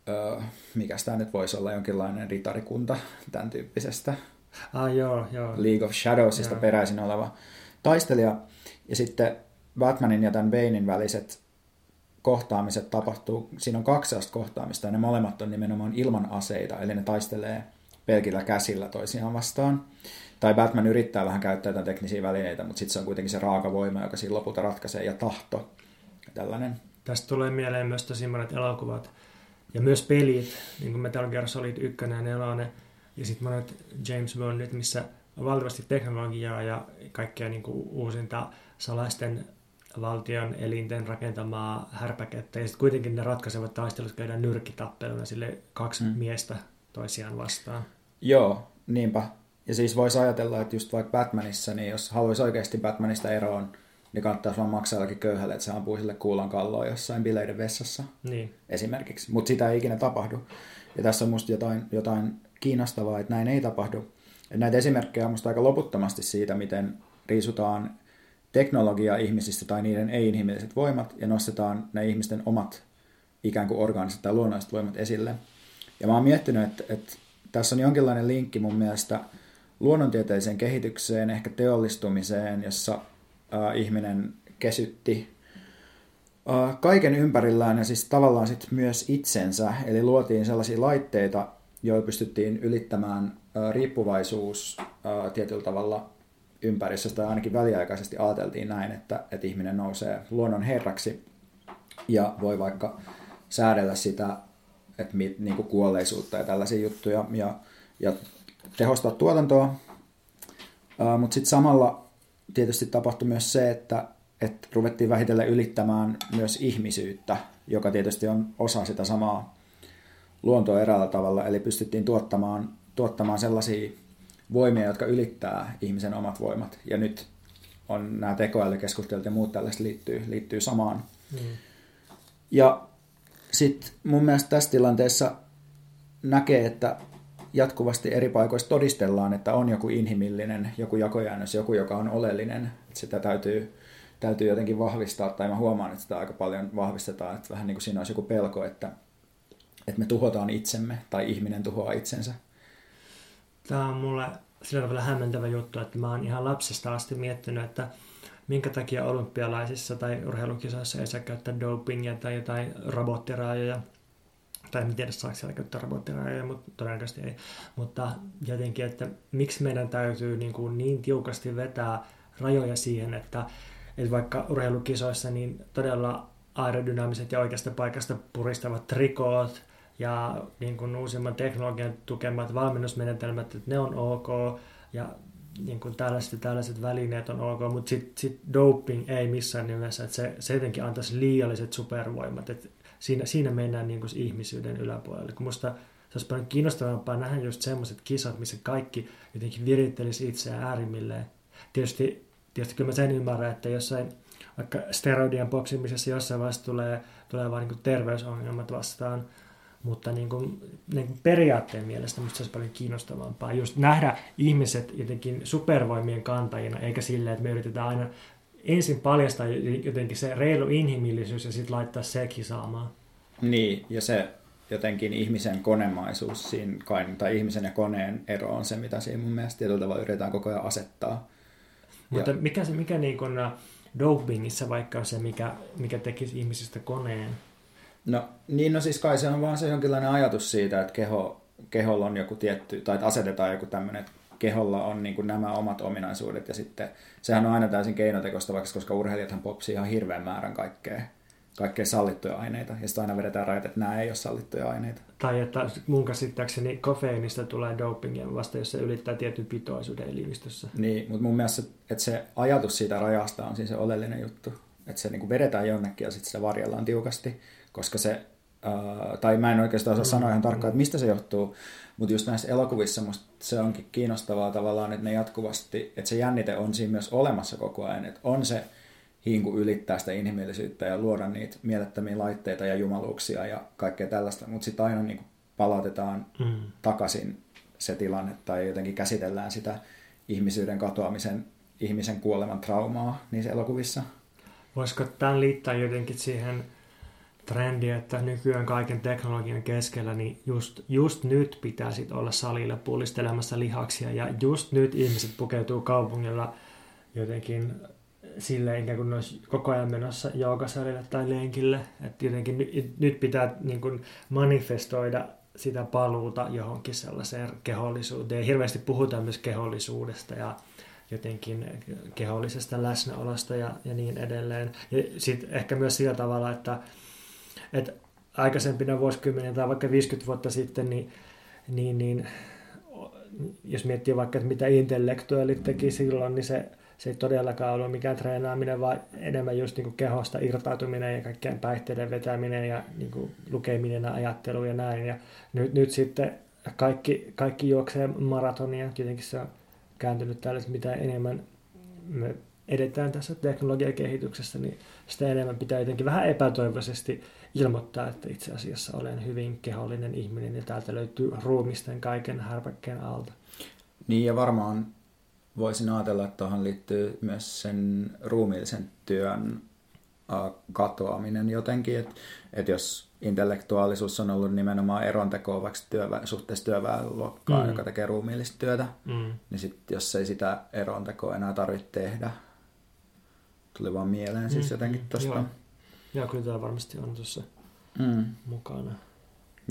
öö, mikäs tämä nyt voisi olla, jonkinlainen ritarikunta tämän tyyppisestä ah, joo, joo. League of Shadowsista joo. peräisin oleva taistelija. Ja sitten Batmanin ja tämän Banein väliset kohtaamiset tapahtuu, siinä on kaksi sellaista kohtaamista ja ne molemmat on nimenomaan ilman aseita, eli ne taistelee pelkillä käsillä toisiaan vastaan. Tai Batman yrittää vähän käyttää jotain teknisiä välineitä, mutta sitten se on kuitenkin se raaka voima, joka siinä lopulta ratkaisee, ja tahto. Tällainen. Tästä tulee mieleen myös tosi monet elokuvat ja myös pelit, niin kuin Metal Gear Solid yksi ja neljä, ja sitten monet James Bondit, missä on valtavasti teknologiaa ja kaikkea niin kuin uusinta salaisten valtion elinten rakentamaa härpäkettä, ja sitten kuitenkin ne ratkaisevat taistelut käydään nyrkkitappeluna sille kaksi mm. miestä toisiaan vastaan. Joo, niinpä. Ja siis voisi ajatella, että just vaikka Batmanissa, niin jos haluaisi oikeasti Batmanista eroon, niin kannattaisi vaan maksaa jollakin köyhälle, että se ampuu sille kuulan kalloon jossain bileiden vessassa niin. Esimerkiksi. Mutta sitä ei ikinä tapahdu. Ja tässä on musta jotain, jotain kiinnostavaa, että näin ei tapahdu. Et näitä esimerkkejä on musta aika loputtomasti siitä, miten riisutaan teknologiaa ihmisistä tai niiden ei-inhimilliset voimat ja nostetaan ne ihmisten omat ikään kuin orgaaniset tai luonnolliset voimat esille. Ja mä oon miettinyt, että, että tässä on jonkinlainen linkki mun mielestä luonnontieteelliseen kehitykseen, ehkä teollistumiseen, jossa äh, ihminen kesytti äh, kaiken ympärillään ja siis tavallaan sit myös itsensä. Eli luotiin sellaisia laitteita, joilla pystyttiin ylittämään äh, riippuvaisuus äh, tietyllä tavalla ympäristöstä, ja ainakin väliaikaisesti ajateltiin näin, että, että ihminen nousee luonnon herraksi ja voi vaikka säädellä sitä, että niin kuin kuolleisuutta ja tällaisia juttuja ja, ja tehostaa tuotantoa. Uh, mutta sitten samalla tietysti tapahtui myös se, että et ruvettiin vähitellen ylittämään myös ihmisyyttä, joka tietysti on osa sitä samaa luontoa eräällä tavalla. Eli pystyttiin tuottamaan, tuottamaan sellaisia voimia, jotka ylittää ihmisen omat voimat. Ja nyt on nämä tekoälykeskustelut ja muut tällaiset liittyy, liittyy samaan. Mm. Ja sitten mun mielestä tässä tilanteessa näkee, että jatkuvasti eri paikoissa todistellaan, että on joku inhimillinen, joku jakojäännös, joku, joka on oleellinen. Sitä täytyy, täytyy jotenkin vahvistaa, tai mä huomaan, että sitä aika paljon vahvistetaan, että vähän niin kuin siinä olisi joku pelko, että, että me tuhotaan itsemme, tai ihminen tuhoaa itsensä. Tämä on mulle sillä tavalla hämmentävä juttu, että mä oon ihan lapsesta asti miettinyt, että minkä takia olympialaisissa tai urheilukisoissa ei saa käyttää dopingia tai jotain robottiraajoja. Tai en tiedä, saako siellä käyttää robottiraajoja, mutta todennäköisesti ei. Mutta jotenkin, että miksi meidän täytyy niin, kuin niin tiukasti vetää rajoja siihen, että, että vaikka urheilukisoissa niin todella aerodynaamiset ja oikeasta paikasta puristavat trikoot ja niin kuin uusimman teknologian tukemat valmennusmenetelmät, että ne on ok ja niin kuin tällaiset, tällaiset välineet on ok, mutta sitten sit doping ei missään nimessä, että se, se jotenkin antaisi liialliset supervoimat, että siinä, siinä mennään niin kuin ihmisyyden yläpuolelle. Kun musta se olisi paljon kiinnostavampaa nähdä just semmoiset kisat, missä kaikki jotenkin virittelisi itseään äärimmilleen. Tietysti, tietysti kyllä mä sen ymmärrän, että jossain vaikka steroidien poksimisessa jossain vaiheessa tulee, tulee vaan niin kuin terveysongelmat vastaan, mutta niin kuin, niin kuin periaatteen mielestä musta se olisi paljon kiinnostavampaa just nähdä ihmiset jotenkin supervoimien kantajina, eikä silleen, että me yritetään aina ensin paljastaa jotenkin se reilu inhimillisyys ja sitten laittaa se kisaamaan. Niin, ja se jotenkin ihmisen konemaisuus siinä kai, tai ihmisen ja koneen ero on se, mitä siinä mun mielestä tietyllä tavalla yritetään koko ajan asettaa. Mutta ja mikä, se, mikä niin kuin dopingissa vaikka on se, mikä, mikä tekisi ihmisistä koneen? No niin, no siis kai se on vaan se jonkinlainen ajatus siitä, että keho, keholla on joku tietty, tai asetetaan joku tämmöinen, että keholla on niin kuin nämä omat ominaisuudet, ja sitten sehän on aina täysin keinotekoista, vaikka koska urheilijathan popsii ihan hirveän määrän kaikkea, kaikkea sallittuja aineita, ja sitten aina vedetään rajat, että nämä ei ole sallittuja aineita. Tai että mun käsittääkseni kofeiinista tulee dopingia vasta, jos se ylittää tietyn pitoisuuden elimistössä. Niin, mutta mun mielestä että se ajatus siitä rajasta on siis se oleellinen juttu, että se niin kuin vedetään jonnekin ja sitten sitä varjellaan tiukasti. Koska se, äh, tai mä en oikeastaan osaa mm, sanoa ihan tarkkaan, mm. että mistä se johtuu, mutta just näissä elokuvissa musta se onkin kiinnostavaa tavallaan, että ne jatkuvasti, että se jännite on siinä myös olemassa koko ajan, että on se hinku ylittää sitä inhimillisyyttä ja luoda niitä mielettömiä laitteita ja jumaluuksia ja kaikkea tällaista, mutta sitten aina niin kuin palautetaan mm. takaisin se tilanne tai jotenkin käsitellään sitä ihmisyyden katoamisen, ihmisen kuoleman traumaa niissä elokuvissa. Voisiko tämän liittää jotenkin siihen trendi, että nykyään kaiken teknologian keskellä, niin just, just nyt pitää sit olla salilla pullistelemassa lihaksia, ja just nyt ihmiset pukeutuu kaupungilla jotenkin silleen, ikään kuin ne olisi koko ajan menossa joogasalille tai lenkille, että jotenkin nyt, nyt pitää niin kuin manifestoida sitä paluuta johonkin sellaiseen kehollisuuteen, ja hirveästi puhutaan myös kehollisuudesta, ja jotenkin kehollisesta läsnäolosta, ja, ja niin edelleen, ja sitten ehkä myös sillä tavalla, että että aikaisempina vuosikymmeniä tai vaikka viisikymmentä vuotta sitten, niin, niin, niin jos miettii vaikka, että mitä intellektuellit teki silloin, niin se, se ei todellakaan ollut mikään treenaaminen, vaan enemmän just niin kuin kehosta irtautuminen ja kaikkien päihteiden vetäminen ja niin kuin lukeminen ja ajattelu ja näin. Ja nyt, nyt sitten kaikki, kaikki juoksee maratonia, jotenkin se on kääntynyt tällaisen, mitä enemmän me edetään tässä teknologiakehityksessä, niin sitä enemmän pitää jotenkin vähän epätoivoisesti ilmoittaa, että itse asiassa olen hyvin kehollinen ihminen ja täältä löytyy ruumisten kaiken härpäkkeen alta. Niin ja varmaan voisin ajatella, että tuohon liittyy myös sen ruumiillisen työn katoaminen jotenkin, että et jos intellektuaalisuus on ollut nimenomaan erontekoa vaikka työvä, suhteessa työväenluokkaan, mm. joka tekee ruumiillista työtä, mm. niin sitten jos ei sitä erontekoa enää tarvitse tehdä, tuli vaan mieleen siis mm. jotenkin tuosta. Joo. Joo, kyllä tämä varmasti on tuossa mm. mukana.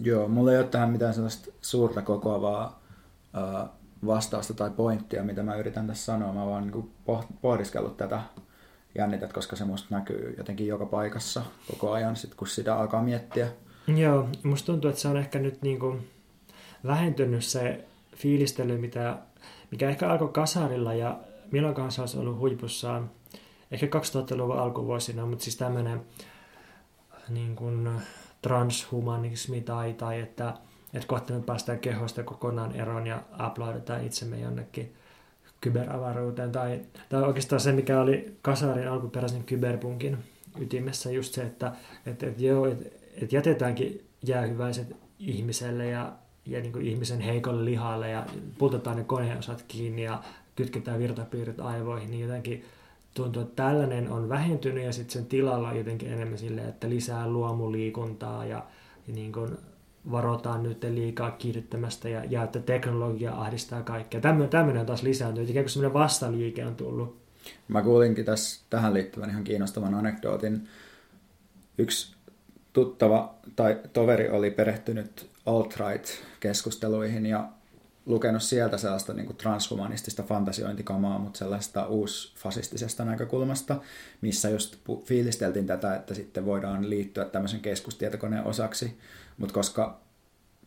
Joo, mulla ei ole tähän mitään sellaista suurta kokoavaa äh, vastausta tai pointtia, mitä mä yritän tässä sanoa. Mä vaan niin poht- pohdiskellut tätä jännitettä, koska se musta näkyy jotenkin joka paikassa koko ajan, sit, kun sitä alkaa miettiä. Joo, musta tuntuu, että se on ehkä nyt niin kuin vähentynyt se fiilistely, mitä, mikä ehkä alkoi kasarilla ja milloinkaan se olisi ollut huipussaan. Ehkä kaksituhattaluvun alkuvuosina, mutta siis tämmöinen niin kuin transhumanismi tai, tai että, että kohta me päästään kehosta kokonaan eroon ja uploadataan itsemme jonnekin kyberavaruuteen. Tai, tai oikeastaan se, mikä oli kasarin alkuperäisen kyberpunkin ytimessä, just se, että et, et, joo, et, et jätetäänkin jäähyväiset ihmiselle ja, ja niin kuin ihmisen heikolle lihalle ja pultataan ne koneosat kiinni ja kytketään virtapiirret aivoihin, niin jotenkin tuntuu, että tällainen on vähentynyt ja sitten sen tilalla on jotenkin enemmän silleen, että lisää luomuliikuntaa ja, ja niin kuin varotaan nyt liikaa kiihdyttämästä ja, ja että teknologia ahdistaa kaikkea. Tämmöinen on taas lisääntynyt, ikään kuin semmoinen vastaliike on tullut. Mä kuulinkin tässä tähän liittyvän ihan kiinnostavan anekdootin. Yksi tuttava tai toveri oli perehtynyt alt-right-keskusteluihin ja lukenut sieltä sellaista niin kuin transhumanistista fantasiointikamaa, mutta sellaista uusfasistisesta näkökulmasta, missä just fiilisteltiin tätä, että sitten voidaan liittyä tämmöisen keskustietokoneen osaksi, mutta koska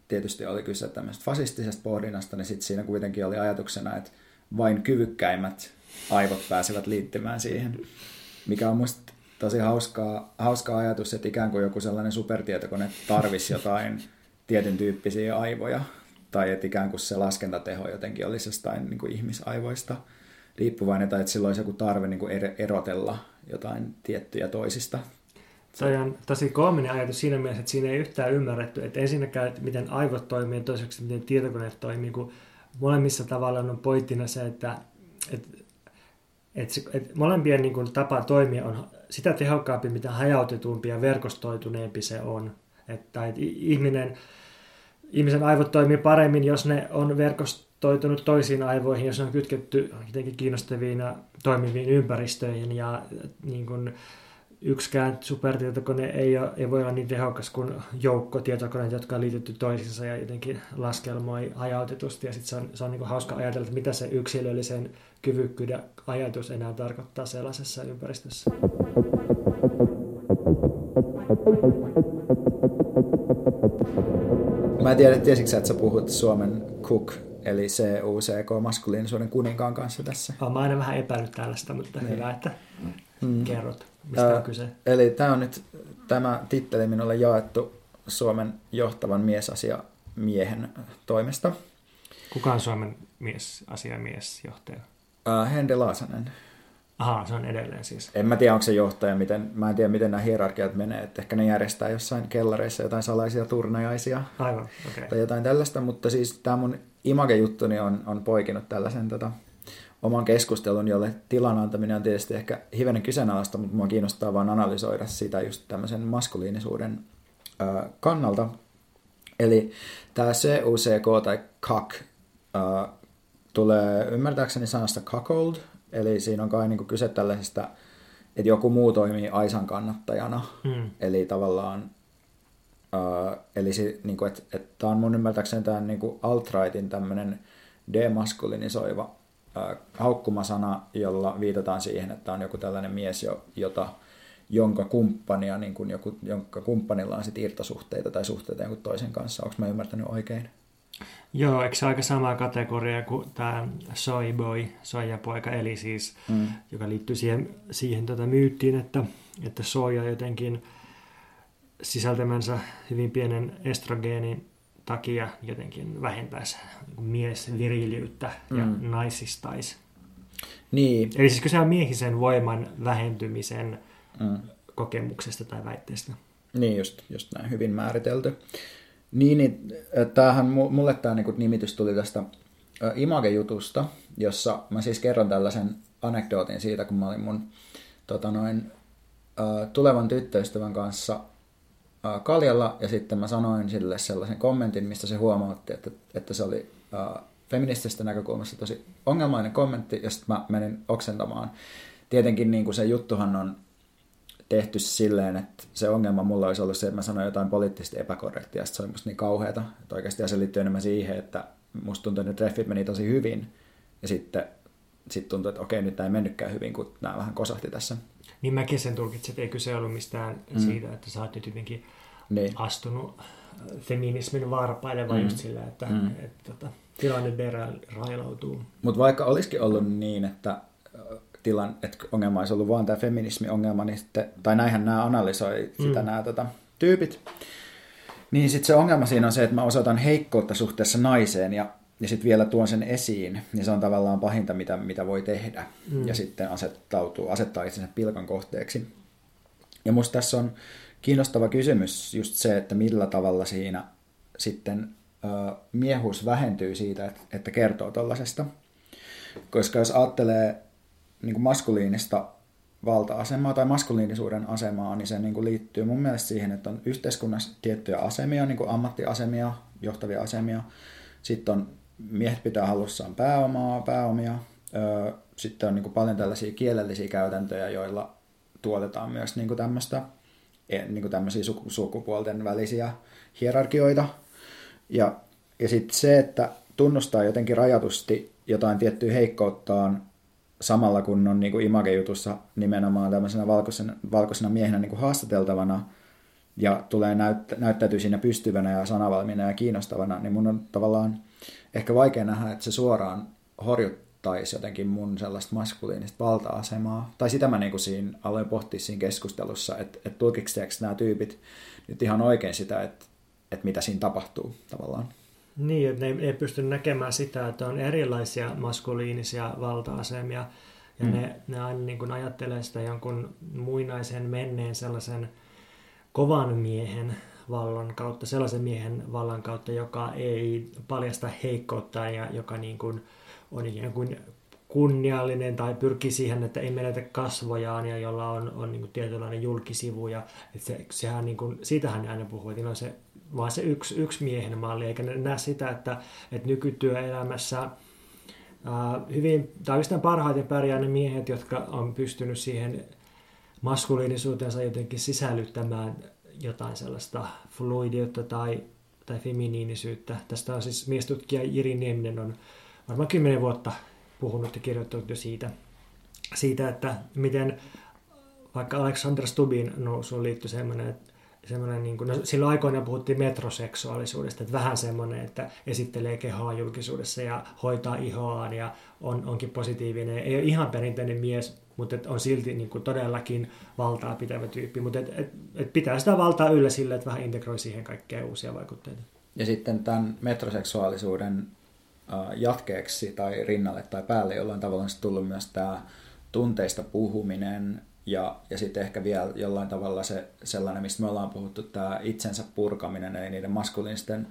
tietysti oli kyse tämmöisestä fasistisesta pohdinnasta, niin sitten siinä kuitenkin oli ajatuksena, että vain kyvykkäimmät aivot pääsevät liittymään siihen, mikä on musta tosi hauskaa, hauskaa ajatus, että ikään kuin joku sellainen supertietokone tarvisi jotain tietyn tyyppisiä aivoja, tai että ikään kuin se laskentateho jotenkin olisi jostain niin kuin ihmisaivoista riippuvainen, tai että sillä olisi joku tarve niin kuin erotella jotain tiettyjä toisista. Se on tosi koominen ajatus siinä mielessä, että siinä ei yhtään ymmärretty, että ensinnäkään, että miten aivot toimii, ja toiseksi, miten tietokoneet toimii, kun molemmissa tavallaan on pointtina se, että, että, että, että molempien niin kuin tapa toimia on sitä tehokkaampi, mitä hajautetumpi ja verkostoituneempi se on. Että, että ihminen... Ihmisen aivot toimii paremmin, jos ne on verkostoitunut toisiin aivoihin, jos ne on kytketty jotenkin kiinnostaviin ja toimiviin ympäristöihin. Ja niin kuin yksikään supertietokone ei, ole, ei voi olla niin tehokas kuin joukko tietokoneita, jotka on liitetty toisiinsa ja jotenkin laskelmoi hajautetusti. Ja sitten se on, se on niin kuin hauska ajatella, että mitä se yksilöllisen kyvykkyyden ajatus enää tarkoittaa sellaisessa ympäristössä. Mä en tiedä, tiesitkö sä, että sä puhut Suomen Cook, eli C U C K-maskuliinisuuden kuninkaan kanssa tässä? Mä oon aina vähän epäillyt tällaista, mutta niin. Hyvä, että mm. kerrot, mistä Ö, on kyse. Eli tää on nyt, tämä titteli minulle jaettu Suomen johtavan miesasiamiehen toimesta. Kuka on Suomen miesasiamiesjohtaja? Ö, Hende Laasanen. Ahaa, se on edelleen siis. En mä tiedä, onko se johtaja, miten, mä en tiedä, miten nämä hierarkiat menee, että ehkä ne järjestää jossain kellareissa jotain salaisia turnajaisia. Aivan, okay. Tai jotain tällaista, mutta siis tämä mun imagejuttuni on, on poikinut tällaisen tota, oman keskustelun, jolle tilan antaminen on tietysti ehkä hivenen kyseenalaista, mutta mua kiinnostaa vaan analysoida sitä just tämmöisen maskuliinisuuden ö, kannalta. Eli tämä C U C K tai C A C ö, tulee ymmärtääkseni sanasta cuckold. Eli siinä on kai niin kuin kyse tällaisesta, että joku muu toimii aisan kannattajana. Hmm. Eli tavallaan, äh, eli si, niin kuin, että, että tämä on mun ymmärtääkseni tämän niin kuin alt-rightin tämmöinen demaskulinisoiva äh, haukkumasana, jolla viitataan siihen, että on joku tällainen mies, jota, jonka, kumppania, niin kuin joku, jonka kumppanilla on sitten irtosuhteita tai suhteita jonkun toisen kanssa. Onko mä ymmärtänyt oikein? Joo, eikö se aika sama kategoria kuin tämä soy boy, soijapoika, eli siis, mm. joka liittyy siihen, siihen tuota myyttiin, että, että soija jotenkin sisältämänsä hyvin pienen estrogeenin takia jotenkin vähentäisi miesviriliyttä ja mm. naisistaisi. Niin. Eli siis kyse on miehisen voiman vähentymisen mm. kokemuksesta tai väitteestä. Niin, just, just näin hyvin määritelty. Niin, niin tämähän, mulle tämä niin nimitys tuli tästä imagejutusta, jossa mä siis kerron tällaisen anekdootin siitä, kun mä olin mun tota noin, tulevan tyttöystävän kanssa kaljalla, ja sitten mä sanoin sille sellaisen kommentin, mistä se huomautti, että, että se oli feministisestä näkökulmasta tosi ongelmainen kommentti, ja sitten mä menin oksentamaan. Tietenkin niin kuin se juttuhan on tehty silleen, että se ongelma mulla olisi ollut se, että mä sanoin jotain poliittisesti epäkorrektia, ja se oli musta niin kauheata. Että oikeasti se liittyy enemmän siihen, että musta tuntuu, että ne treffit meni tosi hyvin, ja sitten sit tuntuu, että okei, nyt tämä ei mennytkään hyvin, kun nämä vähän kosahti tässä. Niin mäkin sen tulkitsin, että eikö se ollut mistään mm. siitä, että sä oot nyt jotenkin niin. astunut feminismin varpaille, vaan mm. just sillä, että, mm. että, että, että tilanne derä railautuu. Mutta vaikka olisikin ollut niin, että tilan, että ongelma olisi ollut vaan tämä feminismiongelma, niin sitten, tai näinhän nämä analysoi sitä mm. nämä tota, tyypit, niin sitten se ongelma siinä on se, että mä osoitan heikkoutta suhteessa naiseen, ja ja sitten vielä tuon sen esiin, niin se on tavallaan pahinta, mitä, mitä voi tehdä. Mm. Ja sitten asettautuu, asettaa itsensä pilkan kohteeksi. Ja musta tässä on kiinnostava kysymys just se, että millä tavalla siinä sitten ö, miehuus vähentyy siitä, että, että kertoo tollasesta. Koska jos ajattelee niin kuin maskuliinista valta-asemaa tai maskuliinisuuden asemaa, niin se niin kuin liittyy mun mielestä siihen, että on yhteiskunnassa tiettyjä asemia, niin kuin ammattiasemia, johtavia asemia. Sitten on, miehet pitää hallussaan pääomaa, pääomia. Ö, sitten on niin kuin paljon tällaisia kielellisiä käytäntöjä, joilla tuotetaan myös niin kuin tämmöistä, niin kuin tämmöisiä sukupuolten välisiä hierarkioita. Ja, ja sitten se, että tunnustaa jotenkin rajatusti jotain tiettyä heikkouttaan samalla, kun on niin kuin imagejutussa nimenomaan tämmöisenä valkoisena, valkoisena miehenä niin kuin haastateltavana ja tulee näyttä, näyttäytyy siinä pystyvänä ja sanavalmiina ja kiinnostavana, niin mun on tavallaan ehkä vaikea nähdä, että se suoraan horjuttaisi jotenkin mun sellaista maskuliinista valta-asemaa. Tai sitä mä niin kuin siinä aloin pohtia siinä keskustelussa, että, että tulkitseeko nämä tyypit nyt ihan oikein sitä, että, että mitä siinä tapahtuu tavallaan. Niin, että ne ei pysty näkemään sitä, että on erilaisia maskuliinisia valta-asemia ja mm. ne, ne aina niin kuin ajattelee sitä jonkun muinaisen menneen sellaisen kovan miehen vallan kautta, sellaisen miehen vallan kautta, joka ei paljasta heikkoutta ja joka niin kuin on ikään kuin kunniallinen tai pyrkii siihen, että ei menetä kasvojaan ja jolla on, on niin kuin tietynlainen julkisivu. Ja, että se, sehän niin kuin, siitähän ne aina puhuu, että on se vaan se yksi, yksi miehen malli, eikä näe sitä, että, että nykytyöelämässä ää, hyvin, tai oikeastaan parhaiten pärjää ne miehet, jotka on pystynyt siihen maskuliinisuuteensa jotenkin sisällyttämään jotain sellaista fluidiota tai, tai feminiinisyyttä. Tästä on siis miestutkija Jiri Nieminen on varmaan kymmenen vuotta puhunut ja kirjoittanut jo siitä, siitä että miten vaikka Aleksandra Stubbin nousuun liittyi semmoinen, että Niin kuin, no, silloin aikoina puhuttiin metroseksuaalisuudesta, että vähän semmoinen, että esittelee kehoa julkisuudessa ja hoitaa ihoaan ja on, onkin positiivinen. Ei ole ihan perinteinen mies, mutta on silti niin kuin todellakin valtaa pitävä tyyppi. Mutta et, et, et pitää sitä valtaa yllä sillä, että vähän integroi siihen kaikkea uusia vaikutteita. Ja sitten tämän metroseksuaalisuuden jatkeeksi tai rinnalle tai päälle jollain tavalla on tullut myös tämä tunteista puhuminen. Ja, ja sitten ehkä vielä jollain tavalla se sellainen, mistä me ollaan puhuttu, tämä itsensä purkaminen, eli niiden maskuliinisten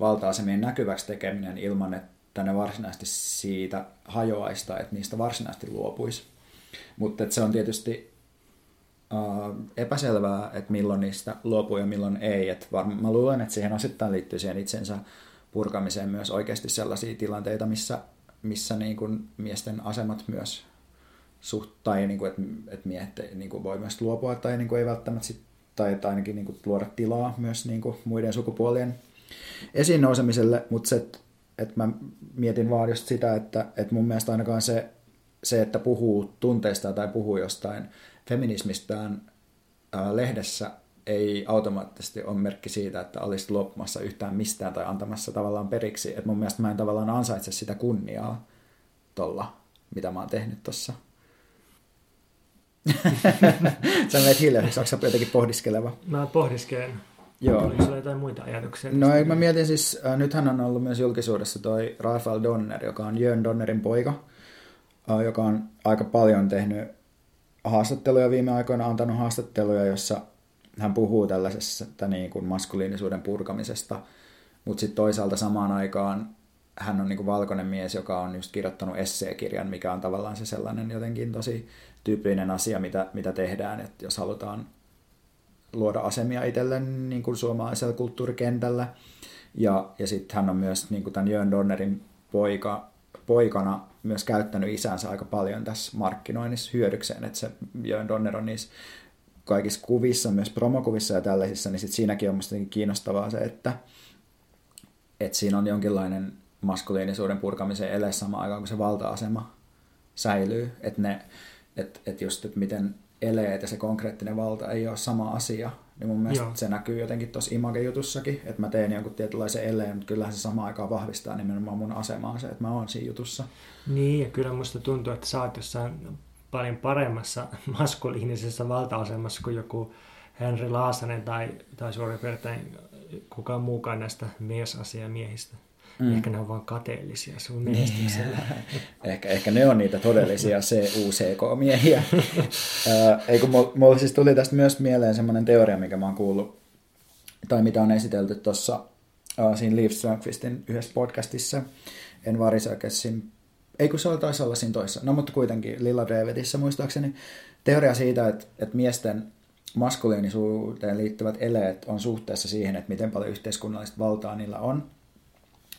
valta-asemien näkyväksi tekeminen ilman, että ne varsinaisesti siitä hajoaisi tai että niistä varsinaisesti luopuisi. Mutta se on tietysti äh, epäselvää, että milloin niistä luopuu ja milloin ei. Et varma, mä luulen, että siihen osittain liittyy siihen itsensä purkamiseen myös oikeasti sellaisia tilanteita, missä, missä niin kun miesten asemat myös suht, tai niin kuin, että, että miehet niin kuin voi myös luopua tai niin kuin ei välttämättä sit, tai ainakin niin kuin luoda tilaa myös niin kuin muiden sukupuolien esiin nousemiselle, mutta se, että, että mä mietin vaan just sitä, että, että mun mielestä ainakaan se, se, että puhuu tunteistaan tai puhuu jostain feminismistään ää, lehdessä, ei automaattisesti ole merkki siitä, että olisi luopumassa yhtään mistään tai antamassa tavallaan periksi. Että mun mielestä mä en tavallaan ansaitse sitä kunniaa tuolla, mitä mä oon tehnyt tuossa. Sä menet hiljaiseksi, onko sä jotenkin pohdiskeleva? Mä pohdiskelen. Joo. Oliko sulla jotain muita ajatuksia? No ei, mä mietin siis, äh, nythän on ollut myös julkisuudessa toi Rafael Donner, joka on Jörn Donnerin poika, äh, joka on aika paljon tehnyt haastatteluja viime aikoina, antanut haastatteluja, jossa hän puhuu tällaisesta niin kuin maskuliinisuuden purkamisesta, mutta sitten toisaalta samaan aikaan hän on niin kuin valkoinen mies, joka on just kirjoittanut esseekirjan, mikä on tavallaan se sellainen jotenkin tosi tyypillinen asia, mitä, mitä tehdään, että jos halutaan luoda asemia itselle niin kuin suomalaisella kulttuurikentällä. Ja, ja sitten hän on myös niin kuin tämän Jörn Donnerin poika, poikana myös käyttänyt isänsä aika paljon tässä markkinoinnissa hyödykseen, että se Jörn Donner on niissä kaikissa kuvissa, myös promokuvissa ja tällaisissa, niin sit siinäkin on musta kiinnostavaa se, että, että siinä on jonkinlainen maskuliinisuuden purkamisen ele samaan aikaan, kun se valta-asema säilyy, että ne Että et just, että miten eleet ja se konkreettinen valta ei ole sama asia, niin mun mielestä Joo. Se näkyy jotenkin tuossa imagejutussakin, että mä teen jonkun tietynlaisen eleen, mutta kyllähän se samaan aikaan vahvistaa nimenomaan mun asemaa se, että mä oon siinä jutussa. Niin, ja kyllä musta tuntuu, että sä oot jossain paljon paremmassa maskuliinisessa valta-asemassa kuin joku Hende Laasanen tai, tai suurin piirtein kukaan muukaan näistä miesasiamiehistä. mm. ehkä ne on vaan kateellisia sun menestyksellä. ehkä, ehkä ne on niitä todellisia C U C K-miehiä. Eikö, mulla siis tuli tästä myös mieleen semmoinen teoria, mikä mä oon kuullut, tai mitä on esitelty tuossa uh, siinä Leif Strömqvistin yhdessä podcastissa, en varisakesin, ei kun se oli, taisi olla siinä toissa, no mutta kuitenkin Lilla Davidissä muistaakseni, teoria siitä, että, että miesten maskuliinisuuteen liittyvät eleet on suhteessa siihen, että miten paljon yhteiskunnallista valtaa niillä on.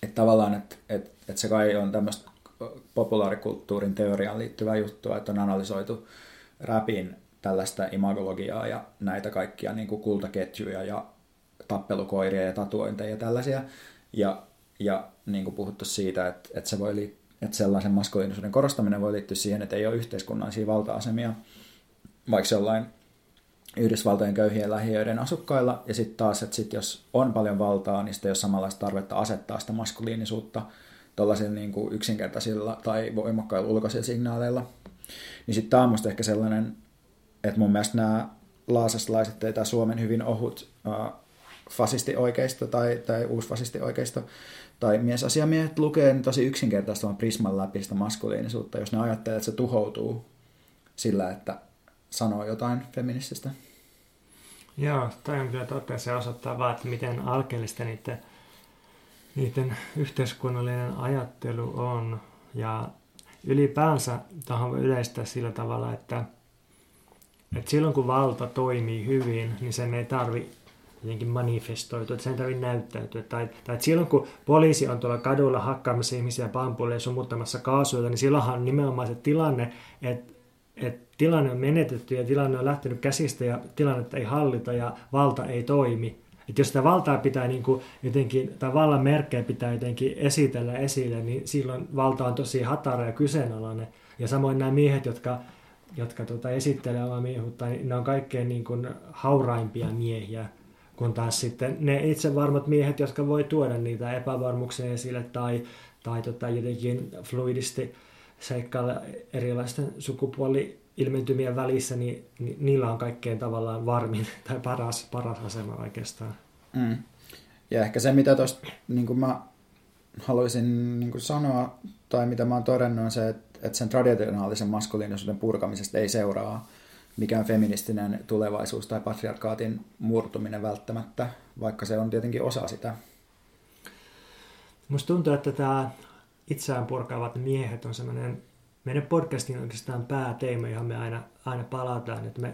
Että tavallaan, että, että, että se kai on tämmöistä populaarikulttuurin teoriaan liittyvää juttua, että on analysoitu rapin tällaista imagologiaa ja näitä kaikkia niin kuin kultaketjuja ja tappelukoiria ja tatuointeja ja tällaisia. Ja, ja niin kuin puhuttu siitä, että, että, se voi liittyä, että sellaisen maskuliinisuuden korostaminen voi liittyä siihen, että ei ole yhteiskunnallisia valta-asemia, vaikka jollain Yhdysvaltojen köyhien lähiöiden asukkailla, ja sitten taas, että sit jos on paljon valtaa, niin sitten ei ole samanlaista tarvetta asettaa sitä maskuliinisuutta tuollaisilla niin kuin yksinkertaisilla tai voimakkailla ulkoisilla signaaleilla. Niin sitten tämä on musta ehkä sellainen, että mun mielestä nämä laasaslaiset tai tämä Suomen hyvin ohut äh, fasistioikeisto tai, tai uusfasistioikeisto tai miesasiamiehet lukee niin tosi yksinkertaistavan prisman läpi sitä maskuliinisuutta, jos ne ajattelee, että se tuhoutuu sillä, että sanoo jotain feminististä. Joo, toi on kyllä totta. Se osoittaa vaan, että miten alkeellista niiden, niiden yhteiskunnallinen ajattelu on. Ja ylipäänsä tähän voi yleistää sillä tavalla, että, että silloin kun valta toimii hyvin, niin sen ei tarvitse jotenkin manifestoitua, että sen ei tarvitse näyttäytyä. Tai, tai että silloin kun poliisi on tuolla kadulla hakkaamassa ihmisiä pampulle ja sumuttamassa kaasuja, niin silloinhan on nimenomaan se tilanne, että että tilanne on menetetty ja tilanne on lähtenyt käsistä ja tilannetta ei hallita ja valta ei toimi. Että jos sitä valtaa pitää niin kuin jotenkin, tai vallan merkkejä pitää jotenkin esitellä esille, niin silloin valta on tosi hatara ja kyseenalainen. Ja samoin nämä miehet, jotka, jotka tuota esittelevät omaa miehuutta, niin ne on kaikkein niin kuin hauraimpia miehiä, kun taas sitten ne itsevarmat miehet, jotka voi tuoda niitä epävarmuuksia esille tai, tai tota jotenkin fluidisti seikkailla erilaisten sukupuoli-ilmentymien välissä, niin niillä on kaikkein tavallaan varmin tai paras, paras asema oikeastaan. Mm. Ja ehkä se, mitä tuosta niin mä haluaisin niin sanoa, tai mitä mä oon todennut, on se, että, että sen traditionaalisen maskuliinisuuden purkamisesta ei seuraa mikään feministinen tulevaisuus tai patriarkaatin murtuminen välttämättä, vaikka se on tietenkin osa sitä. Musta tuntuu, että tämä itseään purkaavat miehet on semmoinen meidän podcastin oikeastaan pääteema, johon me aina, aina palataan. Että me,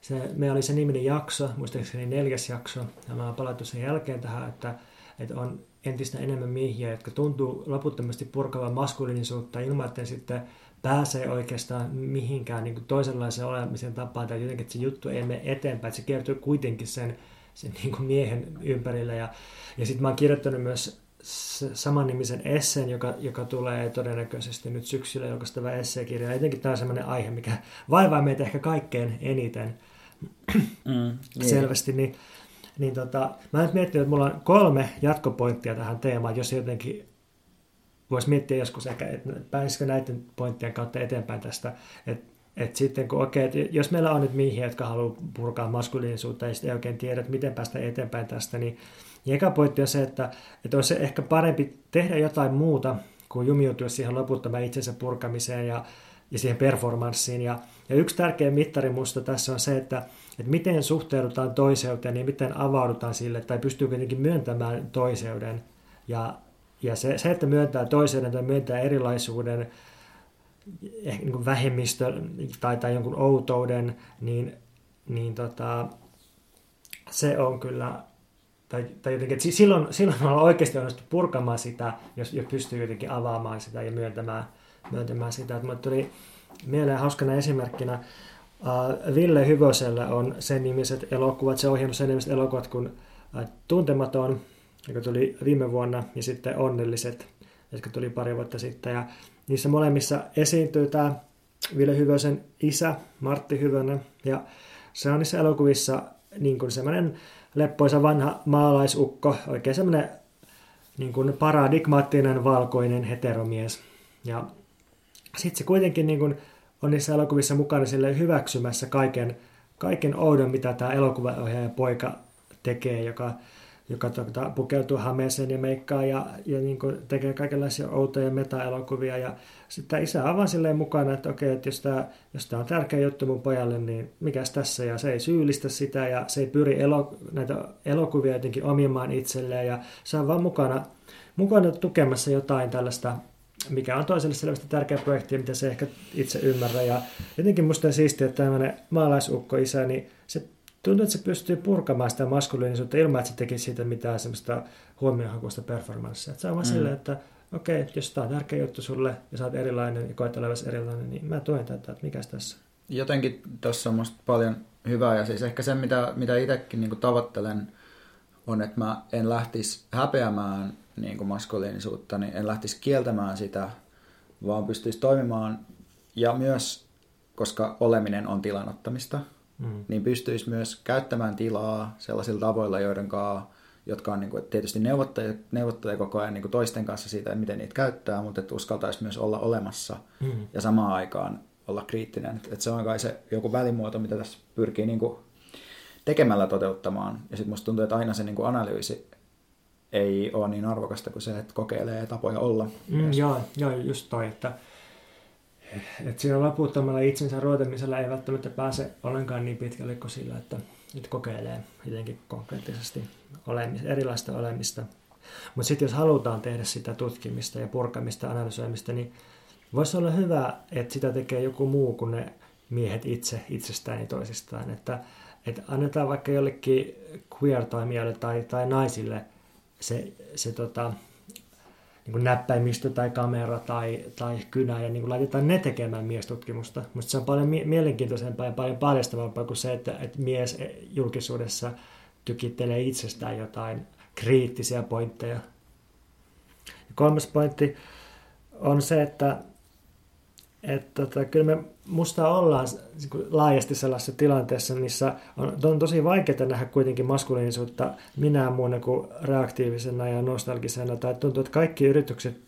se, me oli se niminen jakso, muistaakseni neljäs jakso, ja me ollaan palattu sen jälkeen tähän, että, että on entistä enemmän miehiä, jotka tuntuu loputtomasti purkavan maskuliinisuutta ilman, että sitten pääsee oikeastaan mihinkään niin kuin toisenlaiseen olemisen tapaan, tai jotenkin, että se juttu ei mene eteenpäin, että se kertyy kuitenkin sen, sen niin kuin miehen ympärillä. Ja, ja sitten mä oon kirjoittanut myös samannimisen esseen, joka, joka tulee todennäköisesti nyt syksyllä julkaistava esseekirja. Jotenkin tämä on sellainen aihe, mikä vaivaa meitä ehkä kaikkein eniten mm, selvästi. Niin, niin tota, mä nyt miettinyt, että mulla on kolme jatkopointtia tähän teemaan, jos jotenkin voisi miettiä joskus ehkä, että pääsisikö näiden pointtien kautta eteenpäin tästä. Että et sitten kun okei, okay, jos meillä on nyt miehiä, jotka haluaa purkaa maskuliinisuutta ja sitten ei oikein tiedä, että miten päästä eteenpäin tästä, niin ja eka pointti on se, että, että olisi ehkä parempi tehdä jotain muuta kuin jumiutua siihen loputtomaan itsensä purkamiseen ja, ja siihen performanssiin. Ja, ja yksi tärkeä mittari musta tässä on se, että, että miten suhteudutaan toiseuteen ja miten avaudutaan sille, tai pystyy kuitenkin myöntämään toiseuden. Ja, ja se, se, että myöntää toiseuden tai myöntää erilaisuuden, ehkä niin kuin vähemmistön tai, tai jonkun outouden, niin, niin tota, se on kyllä... Tai, tai jotenkin, että silloin, silloin ollaan oikeasti onnistuttu purkamaan sitä, jos, jos pystyy jotenkin avaamaan sitä ja myöntämään, myöntämään sitä. Mutta tuli mieleen hauskana esimerkkinä. Uh, Ville Hyvösellä on sen nimiset elokuvat, se on ohjannut sen nimiset elokuvat kuin uh, Tuntematon, joka tuli viime vuonna, ja sitten Onnelliset, jotka tuli pari vuotta sitten. Ja niissä molemmissa esiintyy tämä Ville Hyvösen isä, Martti Hyvönen, ja se on niissä elokuvissa niin kuin semmoinen leppoisa vanha maalaisukko, oikein semmoinen niin kuin paradigmaattinen valkoinen heteromies. Ja sitten se kuitenkin niin kuin on niissä elokuvissa mukana sille hyväksymässä kaiken, kaiken oudon, mitä tämä elokuvaohjaaja poika tekee, joka joka tuota, pukeutuu hameeseen ja meikkaa ja, ja niin kuin tekee kaikenlaisia outoja meta-elokuvia. Ja sitten isä on vaan silleen mukana, että okei, että jos tämä, jos tämä on tärkeä juttu mun pojalle, niin mikäs tässä? Ja se ei syyllistä sitä ja se ei pyri elo, näitä elokuvia jotenkin omimaan itselleen. Ja se on vaan mukana, mukana tukemassa jotain tällaista, mikä on toiselle selvästi tärkeä projekti, mitä se ehkä itse ymmärrä. Ja jotenkin musta on siistiä, että tämmöinen maalaisukko-isä, niin se tuntuu, että se pystyy purkamaan sitä maskuliinisuutta ilman, että se tekisi siitä mitään semmoista huomioonhakuista performanssia. Että se on vaan mm. silleen, että okei, okay, jos tämä on tärkeä juttu sulle ja sä oot erilainen ja koet olevasi erilainen, niin mä tuen tätä, että mikäs tässä. Jotenkin tuossa on musta paljon hyvää ja siis ehkä se, mitä, mitä itsekin niin kuin tavoittelen, on, että mä en lähtisi häpeämään niin kuin maskuliinisuutta, niin en lähtisi kieltämään sitä, vaan pystyisi toimimaan ja myös, koska oleminen on tilanottamista, mm. niin pystyisi myös käyttämään tilaa sellaisilla tavoilla, joiden kaa, jotka on niin kuin, tietysti neuvottelee koko ajan niin kuin toisten kanssa siitä, että miten niitä käyttää, mutta että uskaltaisi myös olla olemassa mm. ja samaan aikaan olla kriittinen. Että se on kai se joku välimuoto, mitä tässä pyrkii niin kuin tekemällä toteuttamaan. Ja sitten musta tuntuu, että aina se niin kuin analyysi ei ole niin arvokasta kuin se, että kokeilee tapoja olla. Mm, joo, joo, just toi, että, että siinä laputtamalla itsensä ruotemisella ei välttämättä pääse ollenkaan niin pitkälle kuin sillä, että, että kokeilee jotenkin konkreettisesti olemista, erilaista olemista. Mutta sitten jos halutaan tehdä sitä tutkimista ja purkamista, analysoimista, niin voisi olla hyvä, että sitä tekee joku muu kuin ne miehet itse itsestään ja toisistaan. Että, että annetaan vaikka jollekin queer-toimijalle tai, tai naisille se, se tota, niin kuin näppäimistö tai kamera tai, tai kynä ja niin kuin laitetaan ne tekemään miestutkimusta. Mutta se on paljon mie- mielenkiintoisempaa ja paljon paljastavampaa kuin se, että, että mies julkisuudessa tykittelee itsestään jotain kriittisiä pointteja. Ja kolmas pointti on se, että, että, että kyllä me musta ollaan laajasti sellaisessa tilanteessa, missä on, on tosi vaikeaa nähdä kuitenkin maskuliinisuutta minä muuna kuin reaktiivisena ja nostalgisena. Tai tuntuu, että kaikki yritykset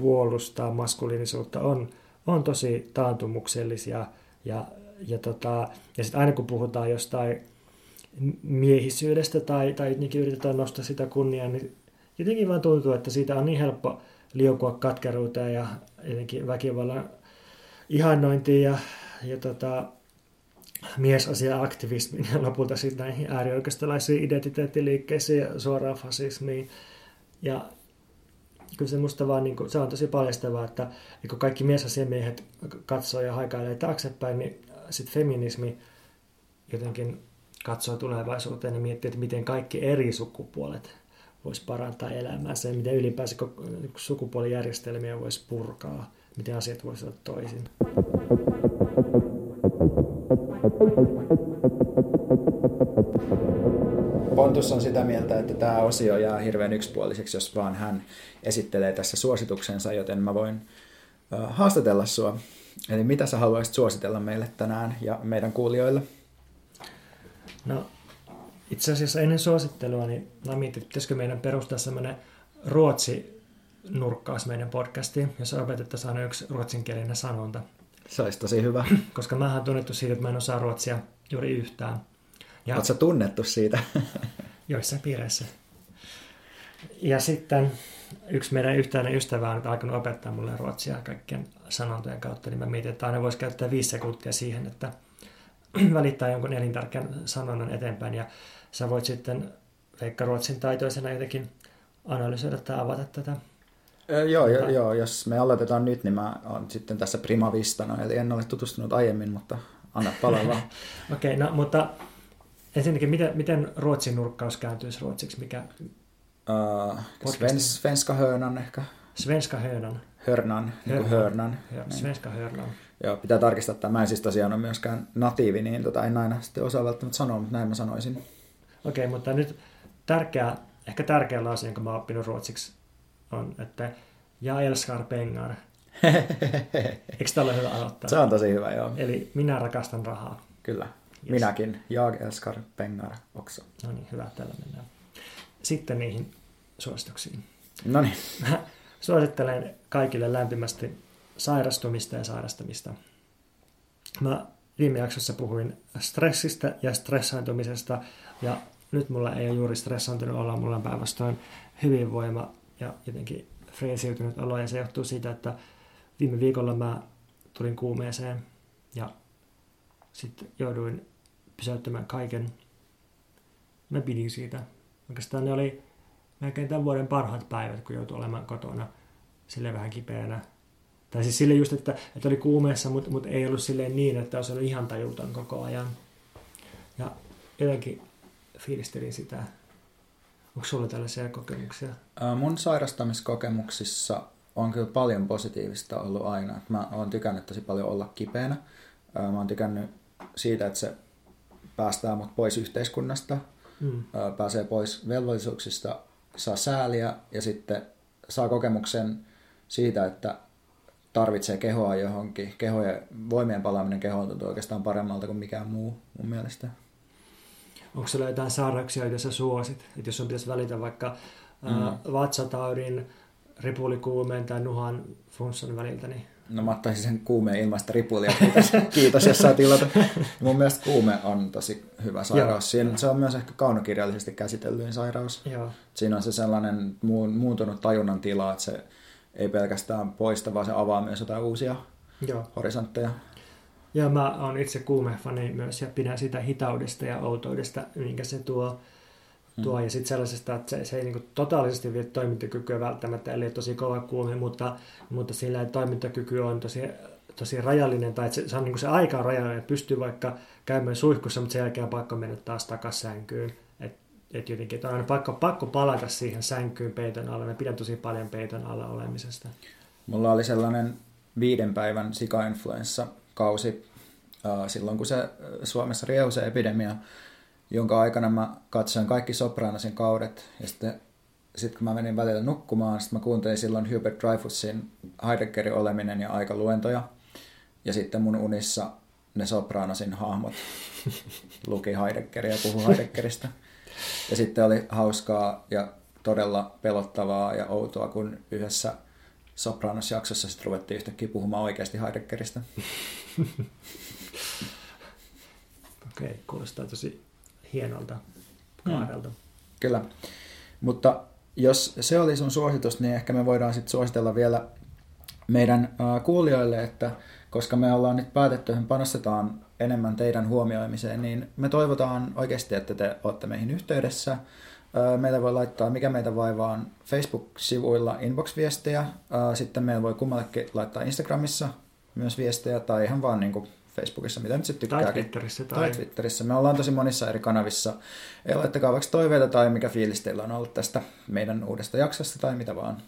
puolustaa maskuliinisuutta on, on tosi taantumuksellisia. Ja, ja, tota, ja sitten aina kun puhutaan jostain miehisyydestä tai, tai jotenkin yritetään nostaa sitä kunniaa, niin jotenkin vaan tuntuu, että siitä on niin helppo liukua katkeruuteen ja jotenkin väkivallan ihannointiin ja, ja tota, miesasia-aktivismiin ja lopulta sitten näihin äärioikeistolaisiin identiteettiliikkeisiin ja suoraan fasismiin. Ja kyllä se musta vaan, niin kun, se on tosi paljastavaa, että kun kaikki miesasiamiehet katsoo ja haikailee taaksepäin, niin sitten feminismi jotenkin katsoo tulevaisuuteen ja miettii, että miten kaikki eri sukupuolet voisi parantaa elämäänsä ja miten ylipäänsä sukupuolijärjestelmiä voisi purkaa. Miten asiat voisivat olla toisin? Pontus on sitä mieltä, että tämä osio jää hirveän yksipuoliseksi, jos vaan hän esittelee tässä suosituksensa, joten mä voin haastatella sua. Eli mitä sä haluaisit suositella meille tänään ja meidän kuulijoille? No, itse asiassa ennen suosittelua, niin mä mietin, pitäisikö meidän perustaa semmoinen Ruotsi nurkkaus meidän podcastiin, jossa opetettaisiin aina yksi ruotsinkielinen sanonta. Se olisi tosi hyvä. Koska mä oon tunnettu siitä, että mä en osaa ruotsia juuri yhtään. Ja oot sä tunnettu siitä? Joissain piireissä. Ja sitten yksi meidän yhtäinen ystävä on alkanut opettaa mulle ruotsia kaikkien sanontojen kautta, niin mä mietin, että aina voisi käyttää viisi sekuntia siihen, että välittää jonkun elintärkeän sanonnan eteenpäin, ja sä voit sitten vaikka ruotsin taitoisena jotenkin analysoida tai avata tätä. Joo, jo, jo, jos me aloitetaan nyt, niin mä oon sitten tässä primavistana, eli en ole tutustunut aiemmin, mutta anna palaa vaan. Okei, okay, no mutta ensinnäkin, miten, miten ruotsin nurkkaus kääntyisi ruotsiksi? Mikä? Uh, svens, svenska hörnan ehkä. Svenska hörnan. Hörnan, niin kuin hörnan. hörnan. Svenska hörnan. Joo, pitää tarkistaa, että mä en siis tosiaan ole myöskään natiivi, niin tota en aina sitten osaa välttämättä sanoa, mutta näin mä sanoisin. Okei, okay, mutta nyt tärkeä, ehkä tärkeä lause, jonka mä oon oppinut ruotsiksi, on, että ja elskar pengar. Eikö tämä ole hyvä aloittaa? Se on tosi hyvä, joo. Eli minä rakastan rahaa. Kyllä, yes. Minäkin. Ja elskar pengar också. No niin, hyvä, tällä mennään. Sitten niihin suosituksiin. No niin. Mä suosittelen kaikille lämpimästi sairastumista ja sairastamista. Mä viime jaksossa puhuin stressistä ja stressaantumisesta ja Nyt mulla ei ole juuri stressantunut olla, mulla on päinvastoin hyvin voima ja jotenkin freesiytynyt olo, ja se johtuu siitä, että viime viikolla mä tulin kuumeeseen ja sitten jouduin pysäyttämään kaiken. Mä pidin siitä. Oikeastaan ne oli melkein tämän vuoden parhaat päivät, kun joutui olemaan kotona silleen vähän kipeänä. Tai siis silleen just, että, että oli kuumeessa, mutta mut ei ollut silleen niin, että olisi ollut ihan tajuton koko ajan. Ja jotenkin fiilistelin sitä. Onko sulla tällaisia kokemuksia? Mun sairastamiskokemuksissa on kyllä paljon positiivista ollut aina. Mä oon tykännyt tosi paljon olla kipeänä. Mä oon tykännyt siitä, että se päästää mut pois yhteiskunnasta, mm. pääsee pois velvollisuuksista, saa sääliä ja sitten saa kokemuksen siitä, että tarvitsee kehoa johonkin. Kehojen, voimien palaaminen kehoon tuntuu oikeastaan paremmalta kuin mikään muu mun mielestä. Onko sulla jotain sairauksia, joita sä suosit? Et jos sun pitäisi välitä vaikka mm-hmm. ä, vatsataudin, ripulikuumeen tai nuhan funssan väliltä, niin... No mä ottaisin sen kuumeen ilmaista ripulia. Kiitos, Kiitos jos saa tilata. Mun mielestä kuume on tosi hyvä sairaus. Siinä, se on myös ehkä kaunokirjallisesti käsitellyin sairaus. Joo. Siinä on se sellainen muuntunut tajunnan tila, että se ei pelkästään poista, vaan se avaa myös jotain uusia Joo. horisontteja. Ja mä oon itse kuumefani myös ja pidän sitä hitaudesta ja outoudesta, minkä se tuo. tuo. Mm. Ja sitten sellaisesta, että se, se ei niinku totaalisesti vie toimintakykyä välttämättä, eli tosi kova kuume, mutta, mutta sillä toimintakyky on tosi, tosi rajallinen, tai se, se, on niinku se aika on rajallinen, että pystyy vaikka käymään suihkussa, mutta sen jälkeen on pakko mennä taas takaisin sänkyyn. Että et jotenkin et on aina pakko, pakko palata siihen sänkyyn peiton alla. Mä pidän tosi paljon peiton alla olemisesta. Mulla oli sellainen viiden päivän sikainfluenssa. Kausi silloin, kun se Suomessa riehusi epidemia, jonka aikana mä katsoin kaikki Sopranosin kaudet. Ja sitten sit kun mä menin välillä nukkumaan, sitten mä kuuntelin silloin Hubert Dreyfusin Heideggerin oleminen ja aikaluentoja. Ja sitten mun unissa ne Sopranosin hahmot luki Heideggeria ja puhui Heideggeristä. Ja sitten oli hauskaa ja todella pelottavaa ja outoa, kun yhdessä Sopranos-jaksossa sitten ruvettiin yhtäkkiä puhumaan oikeasti Heideggeristä. Okei, okay, kuulostaa tosi hienolta kaarelta. Mm. Kyllä, mutta jos se oli sun suositus, niin ehkä me voidaan sitten suositella vielä meidän kuulijoille, että koska me ollaan nyt päätetty, että panostetaan enemmän teidän huomioimiseen, niin me toivotaan oikeasti, että te olette meihin yhteydessä. Meillä voi laittaa Mikä meitä vaivaan Facebook-sivuilla inbox-viestejä. Sitten meillä voi kummallekin laittaa Instagramissa myös viestejä tai ihan vaan niin kuin Facebookissa, mitä nyt sitten tykkääkin. Tai Twitterissä. Tai... tai Twitterissä. Me ollaan tosi monissa eri kanavissa. Ei laittakaa vaikka toiveita tai mikä fiilis teillä on ollut tästä meidän uudesta jaksosta tai mitä vaan.